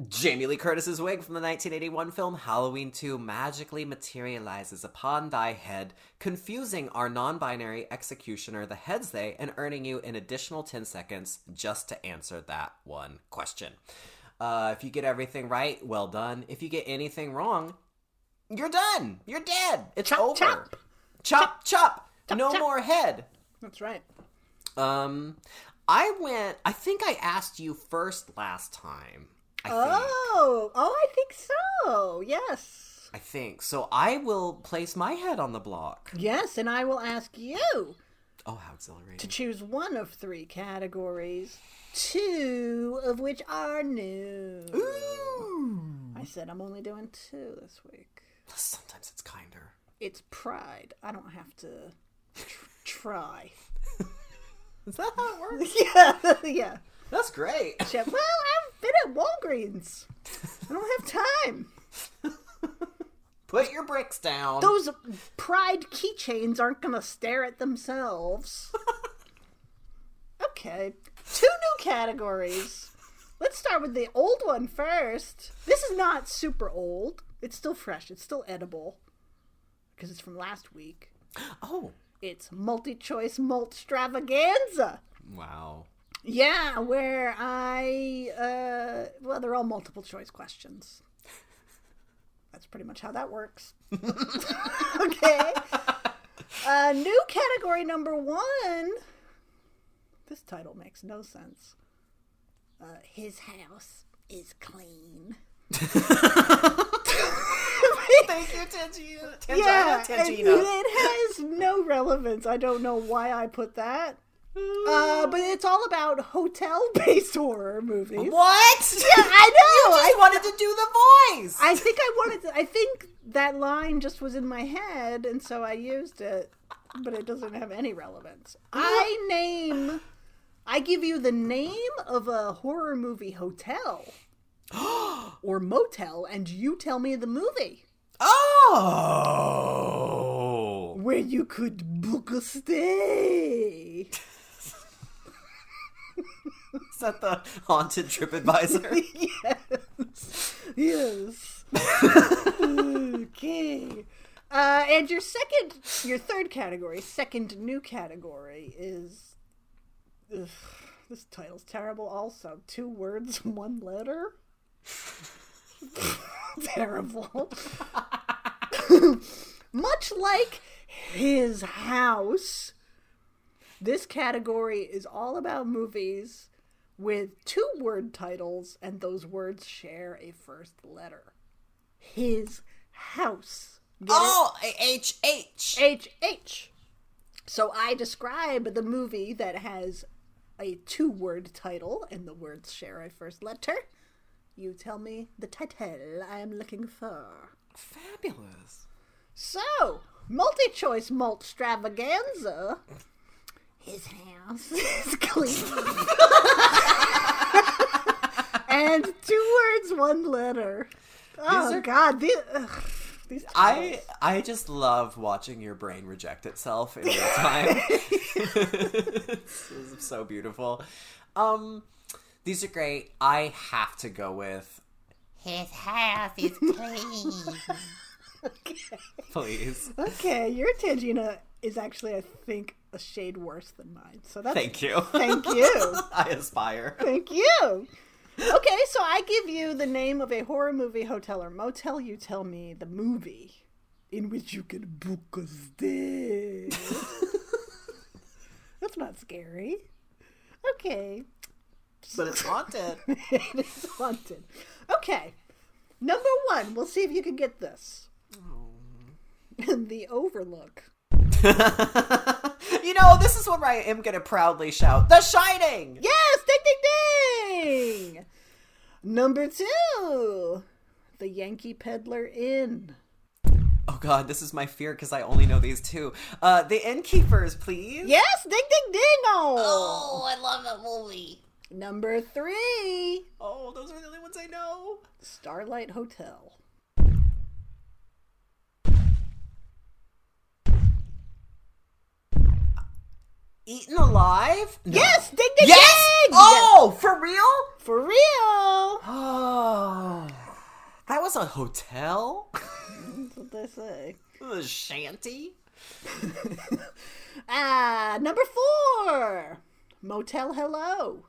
Jamie Lee Curtis's wig from the 1981 film Halloween 2 magically materializes upon thy head, confusing our non-binary executioner, the heads they, and earning you an additional 10 seconds just to answer that one question. If you get everything right, well done. If you get anything wrong, you're done. You're dead. It's chop, over. Chop, chop. No chop. More head. That's right. I think I asked you first last time. I think so. Yes. I think. So I will place my head on the block. Yes, and I will ask you. Oh, how exhilarating. To choose one of 3 categories, 2 of which are new. Ooh. I said I'm only doing 2 this week. Sometimes it's kinder. It's pride. I don't have to try. Is that how it works? Yeah. Yeah. That's great. Well, I've been at Walgreens. I don't have time. Put your bricks down. Those pride keychains aren't going to stare at themselves. Okay. 2 new categories. Let's start with the old one first. This is not super old. It's still fresh. It's still edible. Because it's from last week. Oh. It's multi-choice multstravaganza. Wow. Yeah, where they're all multiple choice questions. That's pretty much how that works. Okay. New category number 1. This title makes no sense. His house is clean. Thank you, Tangina. Yeah, it has no relevance. I don't know why I put that. But it's all about hotel-based horror movies. What? Yeah, I know. I wanted to do the voice. I think that line just was in my head, and so I used it. But it doesn't have any relevance. I give you the name of a horror movie hotel or motel, and you tell me the movie. Oh, where you could book a stay. Is that the haunted TripAdvisor? Yes. Okay. And your third category, second new category is, ugh, this title's terrible also. 2 words, 1 letter. Terrible. Much like His House, this category is all about movies with 2-word titles, and those words share a first letter. His House. Get oh, H-H. H-H. So I describe the movie that has a 2-word title, and the words share a first letter. You tell me the title I am looking for. Fabulous. So, multi-choice Multstravaganza. His House is clean. And 2 words, 1 letter. Oh, God. I just love watching your brain reject itself in real time. This is so beautiful. These are great. I have to go with His House is clean. Okay. Please. Okay, your Tangina is actually, I think, a shade worse than mine. So that's thank you. Thank you. I aspire. Thank you. Okay, so I give you the name of a horror movie, hotel, or motel. You tell me the movie in which you can book a stay. That's not scary. Okay. But it's haunted. It is haunted. Okay. Number 1. We'll see if you can get this. Oh. The Overlook. You know, this is where I am going to proudly shout, The Shining! Yes! Ding, ding, ding! Number 2, The Yankee Peddler Inn. Oh, God, this is my fear because I only know these 2. The Innkeepers, please. Yes! Ding, ding, ding! Oh, I love that movie. Number 3. Oh, those are the only ones I know. Starlight Hotel. Eaten Alive? No. Yes! Ding, ding, yes! Ding! Oh! Yes. For real? For real! Oh. That was a hotel? That's what they say. A shanty? Number 4! Motel Hello.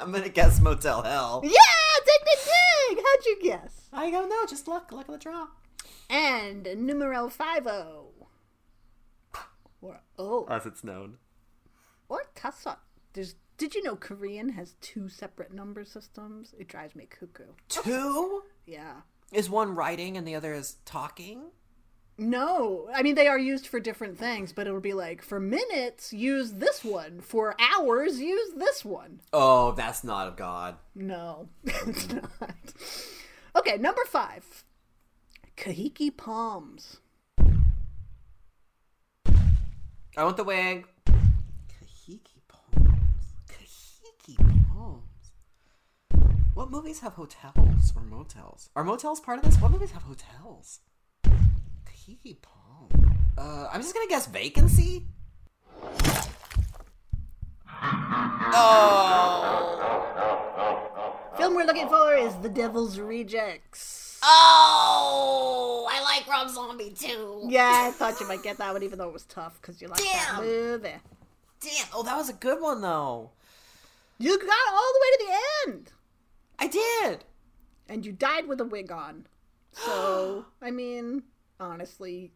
I'm gonna guess Motel Hell. Yeah! Ding, ding, ding! How'd you guess? I don't know. Just luck of the draw. And numero 50. Or oh. As it's known. Or Kasot. Did you know Korean has 2 separate number systems? It drives me cuckoo. 2? Yeah. Is one writing and the other is talking? No. I mean, they are used for different things, but it'll be like, for minutes, use this one. For hours, use this one. Oh, that's not of God. No, it's not. Okay, number 5. Kahiki Palms. I want the wig. Kahiki Palms. Kahiki Palms. What movies have hotels or motels? Are motels part of this? What movies have hotels? Kahiki Palms. I'm just gonna guess Vacancy. Oh. Film we're looking for is The Devil's Rejects. Oh, I like Rob Zombie too. Yeah, I thought you might get that one, even though it was tough because you like that movie. Damn! Oh, that was a good one though. You got all the way to the end. I did, and you died with a wig on. So, I mean, honestly,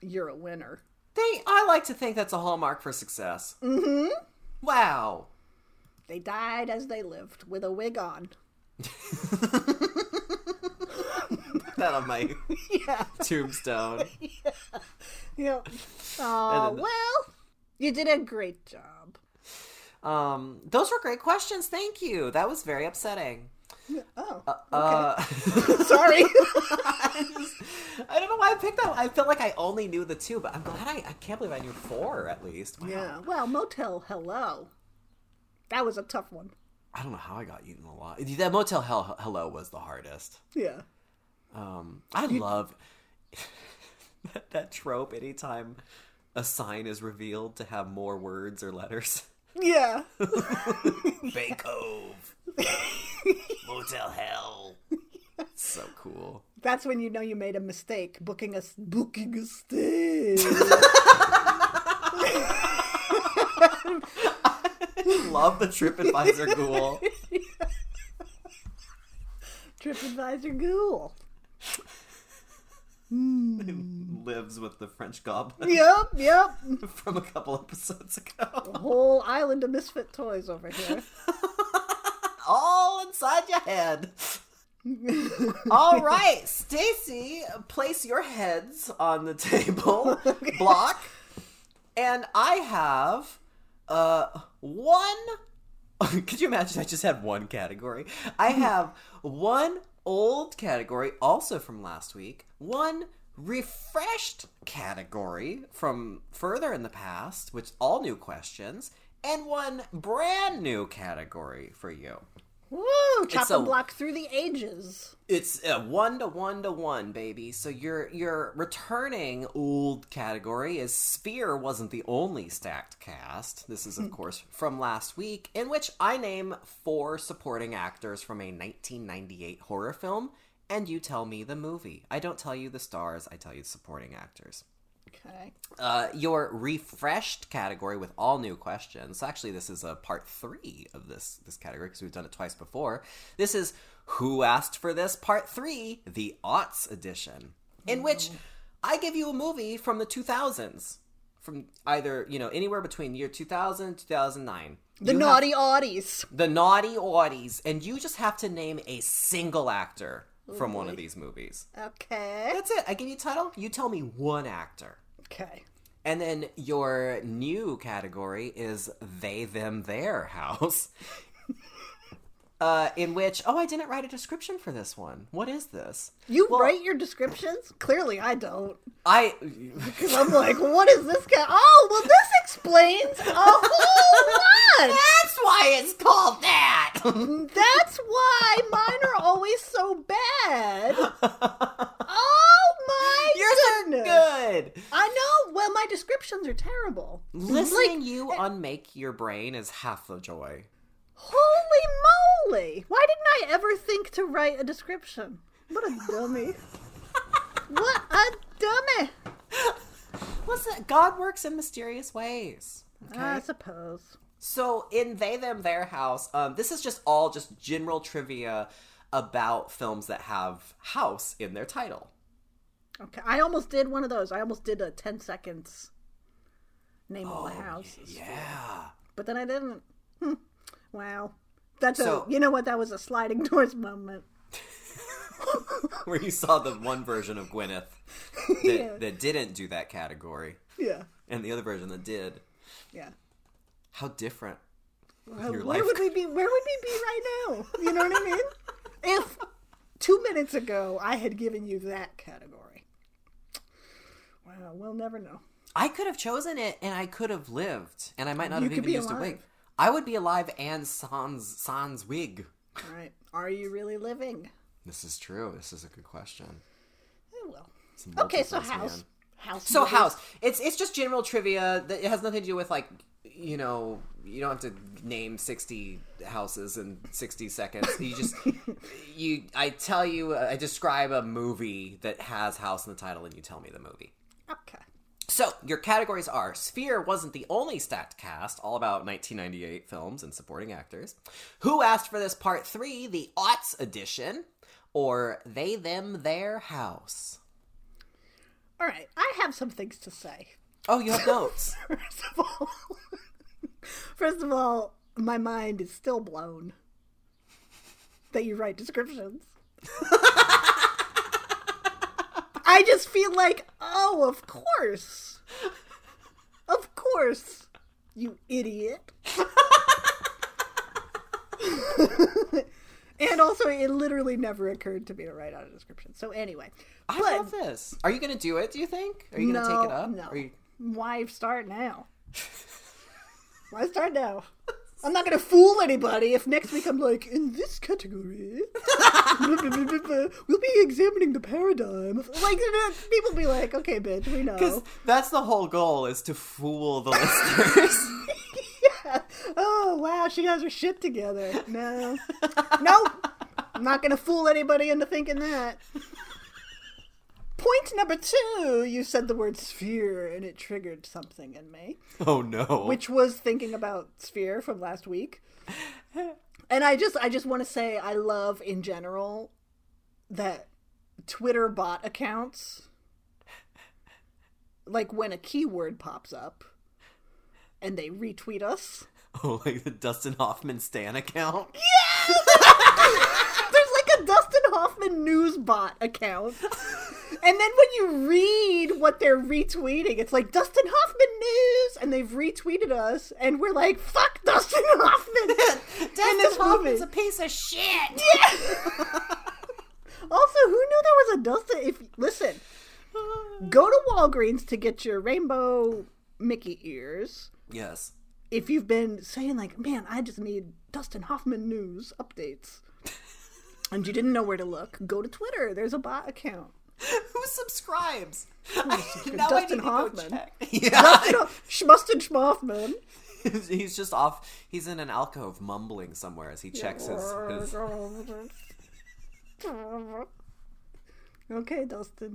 you're a winner. I like to think that's a hallmark for success. Mm-hmm. Wow. They died as they lived with a wig on. Put that on my tombstone. Yeah. Well, you did a great job. Those were great questions. Thank you. That was very upsetting. Oh. Okay. Sorry. I don't know why I picked that one. I feel like I only knew the two, but I'm glad I can't believe I knew four at least. Wow. Yeah. Well, Motel Hello. That was a tough one. I don't know how I got eaten a lot. That Motel Hell Hello was the hardest. Yeah. I love that trope anytime a sign is revealed to have more words or letters. Yeah. Bay Cove. Motel Hell. That's so cool. That's when you know you made a mistake booking a stay. I love the TripAdvisor ghoul. TripAdvisor ghoul. It lives with the French goblin. Yep. From a couple episodes ago. The whole island of misfit toys over here. All inside your head. All right, Stacey, place your heads on the table block. And I have one. Could you imagine I just had one category? I have one old category, also from last week, one refreshed category from further in the past, which all new questions, and one brand new category for you. Woo! Chop and block through the ages. It's a 1-to-1-to-1, baby. So your returning old category is Spear wasn't the only stacked cast. This is, of course, from last week, in which I name four supporting actors from a 1998 horror film, and you tell me the movie. I don't tell you the stars. I tell you the supporting actors. Okay. Your refreshed category with all new questions. Actually, this is a part 3 of this category because we've done it twice before. This is Who Asked for This? Part 3, the aughts edition, in which I give you a movie from the 2000s, from either, anywhere between year 2000 and 2009. The naughty aughties. And you just have to name a single actor from one of these movies. Okay. That's it. I give you a title. You tell me one actor. Okay. And then your new category is They, Them, Their House. In which, I didn't write a description for this one. What is this? You write your descriptions? Clearly I don't. Because I'm like, what is this guy? Oh, well, this explains a whole lot. That's why it's called that. That's why mine are always so bad. Oh, my goodness. Yours are good. I know. Well, my descriptions are terrible. Listening you unmake your brain is half the joy. Holy moly! Why didn't I ever think to write a description? What a dummy. What a dummy! Listen, God works in mysterious ways. Okay? I suppose. So in They, Them, Their House, this is just all just general trivia about films that have house in their title. Okay, I almost did one of those. I almost did a 10 seconds name all the houses. Yeah. But then I didn't. Wow. You know what? That was a sliding doors moment. Where you saw the one version of Gwyneth that didn't do that category. Yeah. And the other version that did. Yeah. How different your life. Where would we be right now? You know what I mean? If 2 minutes ago I had given you that category. Wow. We'll never know. I could have chosen it and I could have lived. And I might not have even used a wig. I would be alive and sans wig. All right. Are you really living? This is true. This is a good question. Oh, well. Okay, so house. Man. House. So movies. House. It's just general trivia. It has nothing to do with, you don't have to name 60 houses in 60 seconds. You just, I tell you, I describe a movie that has house in the title and you tell me the movie. Okay. So, your categories are Sphere wasn't the only stacked cast, all about 1998 films and supporting actors. Who Asked for This? Part 3, the aughts edition, or They, Them, Their House. All right, I have some things to say. Oh, you have notes. First of all, my mind is still blown that you write descriptions. I just feel like, oh, of course. Of course, you idiot. And also, it literally never occurred to me to write out a description. So anyway. I love this. Are you going to do it, do you think? Are you going to take it up? No. Why start now? Why start now? I'm not going to fool anybody if next week I'm like, in this category, we'll be examining the paradigm. Like, people be like, okay, bitch, we know. Because that's the whole goal, is to fool the listeners. Yeah. Oh, wow, she has her shit together. No. Nope. I'm not going to fool anybody into thinking that. Point number 2, you said the word sphere, and it triggered something in me. Oh, no. Which was thinking about sphere from last week. And I just want to say I love, in general, that Twitter bot accounts, like when a keyword pops up, and they retweet us. Oh, like the Dustin Hoffman Stan account? Yes! There's like a Dustin Hoffman news bot account. And then when you read what they're retweeting, it's like, Dustin Hoffman news! And they've retweeted us, and we're like, fuck Dustin Hoffman! Dustin Hoffman's a piece of shit! Yeah. Also, who knew there was a Dustin? Listen, go to Walgreens to get your rainbow Mickey ears. Yes. If you've been saying, like, man, I just need Dustin Hoffman news updates, and you didn't know where to look, go to Twitter. There's a bot account. Who subscribes? Dustin Hoffman. Yeah. Dustin Hoffman. He's just off. He's in an alcove mumbling somewhere as he checks his... Okay, Dustin.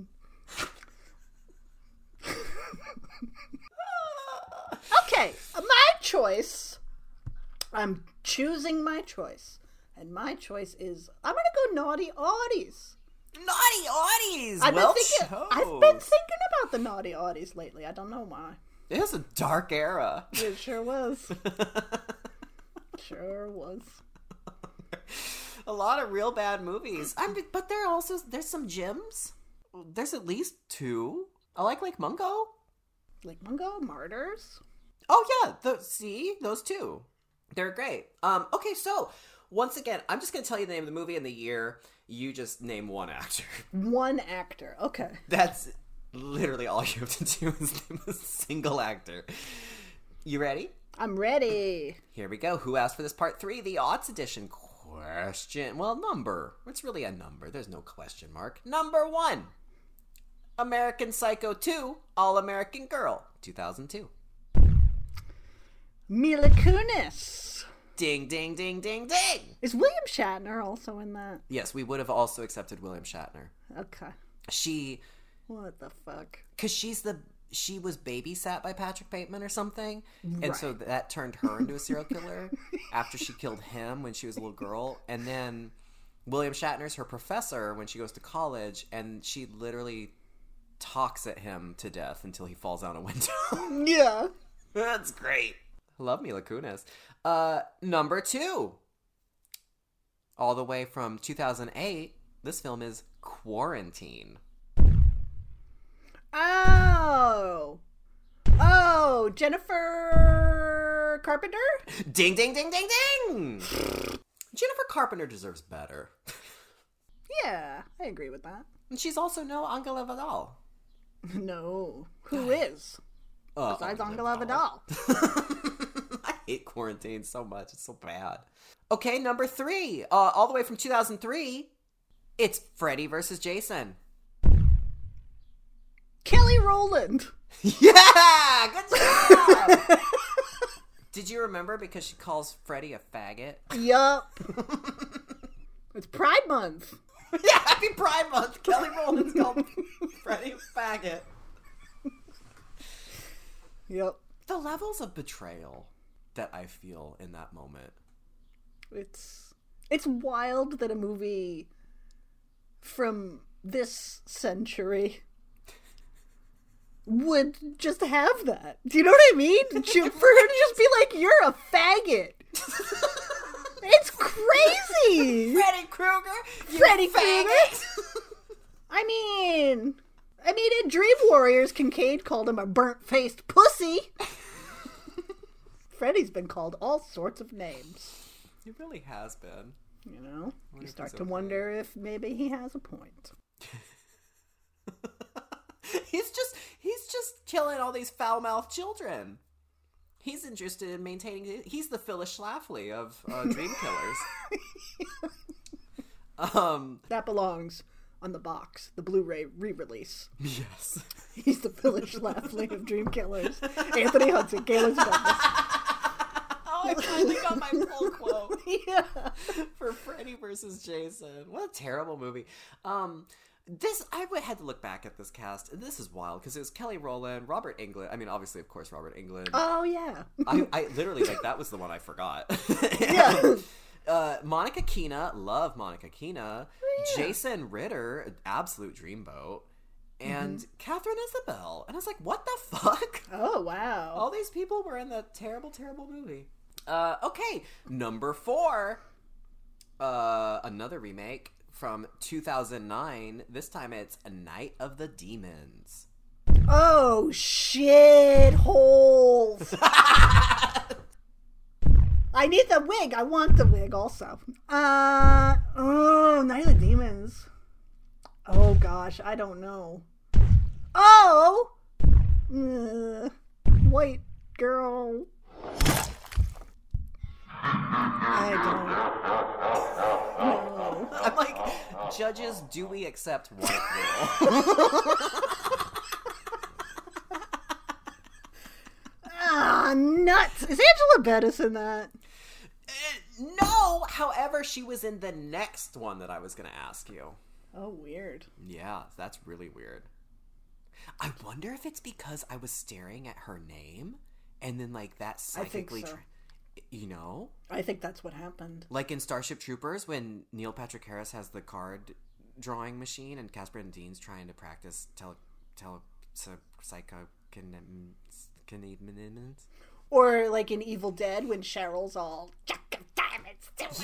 Okay, my choice. I'm choosing my choice. And my choice is, I'm going to go Naughty Oddies. Naughty Oddies! I've been thinking about the Naughty Oddies lately. I don't know why. It was a dark era. It sure was. Sure was. A lot of real bad movies. But there's some gems. There's at least 2. I like Lake Mungo. Lake Mungo? Martyrs? Oh yeah, those 2. They're great. Okay, so once again, I'm just going to tell you the name of the movie and the year. You just name one actor. One actor, okay. That's literally all you have to do is name a single actor. You ready? I'm ready. Here we go. Who asked for this part 3? The odds edition question. Well, number. It's really a number. There's no question mark. Number 1. American Psycho 2, All-American Girl, 2002. Mila Kunis. Ding, ding, ding, ding, ding! Is William Shatner also in that? Yes, we would have also accepted William Shatner. Okay. What the fuck? Because she was babysat by Patrick Bateman or something, right. And so that turned her into a serial killer after she killed him when she was a little girl. And then William Shatner's her professor when she goes to college, and she literally talks at him to death until he falls out a window. Yeah. That's great. Love Mila Kunis. Number 2. All the way from 2008, this film is Quarantine. Oh, Jennifer Carpenter? Ding, ding, ding, ding, ding! Jennifer Carpenter deserves better. Yeah, I agree with that. And she's also no Angela Vidal. No. Who is? Besides Angela Vidal. I hate Quarantine so much. It's so bad. Okay, number 3. All the way from 2003, it's Freddy versus Jason. Kelly Rowland. Yeah! Good job! Did you remember because she calls Freddy a faggot? Yup. It's Pride Month. Yeah, happy Pride Month. Kelly Rowland's called Freddy a faggot. Yep. The levels of betrayal that I feel in that moment. It's wild that a movie from this century would just have that. Do you know what I mean? For her to just be like, you're a faggot. It's crazy. Freddy Krueger. Freddy Krueger. I mean, I mean, in Dream Warriors, Kincaid called him a burnt-faced pussy. Freddy's been called all sorts of names. He really has been. You know, you start to wonder if maybe he has a point. He's just killing all these foul-mouthed children. He's interested in maintaining... He's the Phyllis Schlafly of Dream Killers. That belongs on the box, the Blu-ray re-release. Yes. He's the Phyllis Schlafly of Dream Killers. Anthony Hudson, Gay Lords of Dark News. Oh, I finally got my full quote. Yeah. For Freddy versus Jason. What a terrible movie. I had to look back at this cast, and this is wild, because it was Kelly Rowland, Robert Englund. I mean, obviously, of course, Robert Englund. Oh, yeah. I literally, like, that was the one I forgot. Yeah. Monica Keena, love Monica Keena. Oh, yeah. Jason Ritter, absolute dreamboat. And mm-hmm. Catherine Isabel. And I was like, what the fuck? Oh, wow. All these people were in that terrible, terrible movie. Okay, number 4. Another remake. From 2009, this time it's A Night of the Demons. Oh, shit holes. I need the wig. I want the wig also. Night of the Demons. Oh, gosh, I don't know. Oh! White girl. I don't know. I'm like, judges, do we accept white girl? Nuts. Is Angela Bettis in that? No. However, she was in the next one that I was going to ask you. Oh, weird. Yeah, that's really weird. I wonder if it's because I was staring at her name and then, like, that psychically... I think so. You know? I think that's what happened. Like in Starship Troopers, when Neil Patrick Harris has the card drawing machine and Casper and Dean's trying to practice psychokinesis. Or like in Evil Dead when Cheryl's all...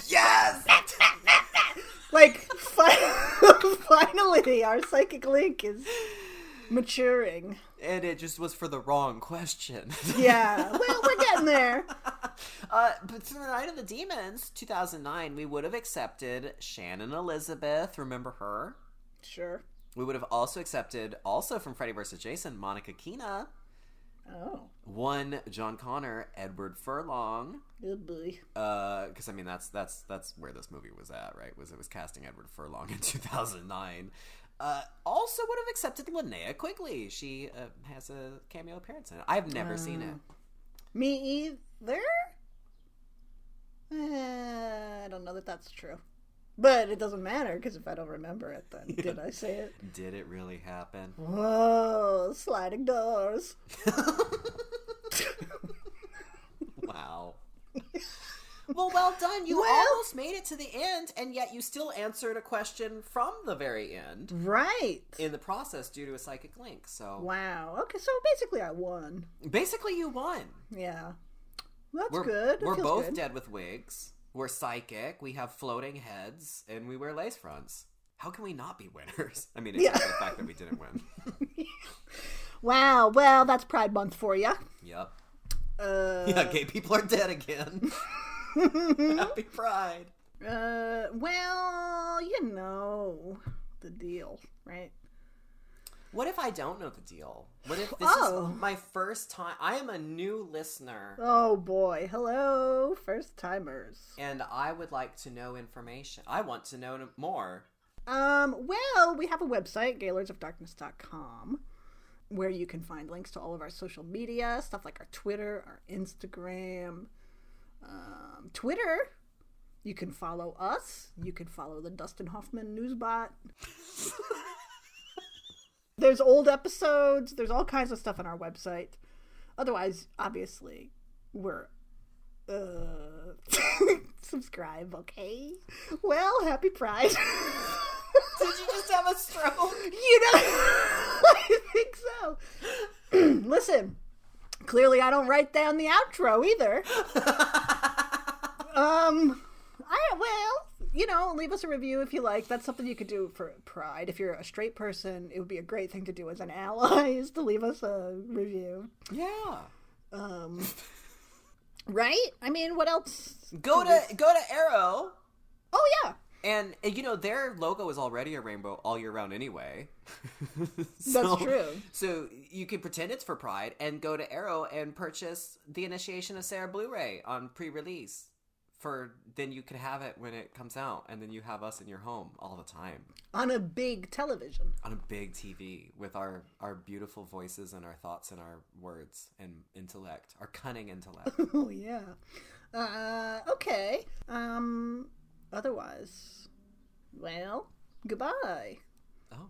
Yes! Like, finally, our psychic link is... maturing. And it just was for the wrong question. Yeah. Well, we're getting there. But for The Night of the Demons, 2009, we would have accepted Shannon Elizabeth. Remember her? Sure. We would have also accepted, also from Freddy vs. Jason, Monica Keena. Oh. One, John Connor, Edward Furlong. Oh, boy. Because, I mean, that's where this movie was at, right? It was casting Edward Furlong in 2009. Also would have accepted Linnea Quigley. She has a cameo appearance in it. I've never seen it. Me either? I don't know that that's true. But it doesn't matter, because if I don't remember it, then did I say it? Did it really happen? Whoa, sliding doors. Wow. Well done. You almost made it to the end, and yet you still answered a question from the very end. Right. In the process due to a psychic link, so... Wow. Okay, so basically I won. Basically you won. Yeah. That's good. We're both dead with wigs. We're psychic. We have floating heads, and we wear lace fronts. How can we not be winners? I mean, except for the fact that we didn't win. Wow. Well, that's Pride Month for you. Yep. Gay people are dead again. Happy Pride. Well, you know the deal, right? What if I don't know the deal? What if this is my first time? I am a new listener. Oh, boy. Hello, first timers. And I would like to know information. I want to know more. Well, we have a website, gaylordsofdarkness.com, where you can find links to all of our social media, stuff like our Twitter, our Instagram. Twitter, you can follow us. You can follow the Dustin Hoffman Newsbot. There's old episodes. There's all kinds of stuff on our website. Otherwise, obviously, we're subscribe. Okay. Well, happy Pride. Did you just have a stroke? You know, I think so. Listen. Clearly, I don't write down the outro either. I well, you know, leave us a review if you like. That's something you could do for Pride. If you're a straight person, it would be a great thing to do as an ally, is to leave us a review. Yeah. Right? I mean, what else? Go to Arrow. Oh, yeah. And, you know, their logo is already a rainbow all year round anyway. That's true. So you can pretend it's for Pride and go to Arrow and purchase The Initiation of Sarah Blu-ray on pre-release. Then you could have it when it comes out, and then you have us in your home all the time. On a big television. On a big TV with our beautiful voices and our thoughts and our words and intellect. Our cunning intellect. Oh, yeah. Okay. Otherwise, well, goodbye. Oh.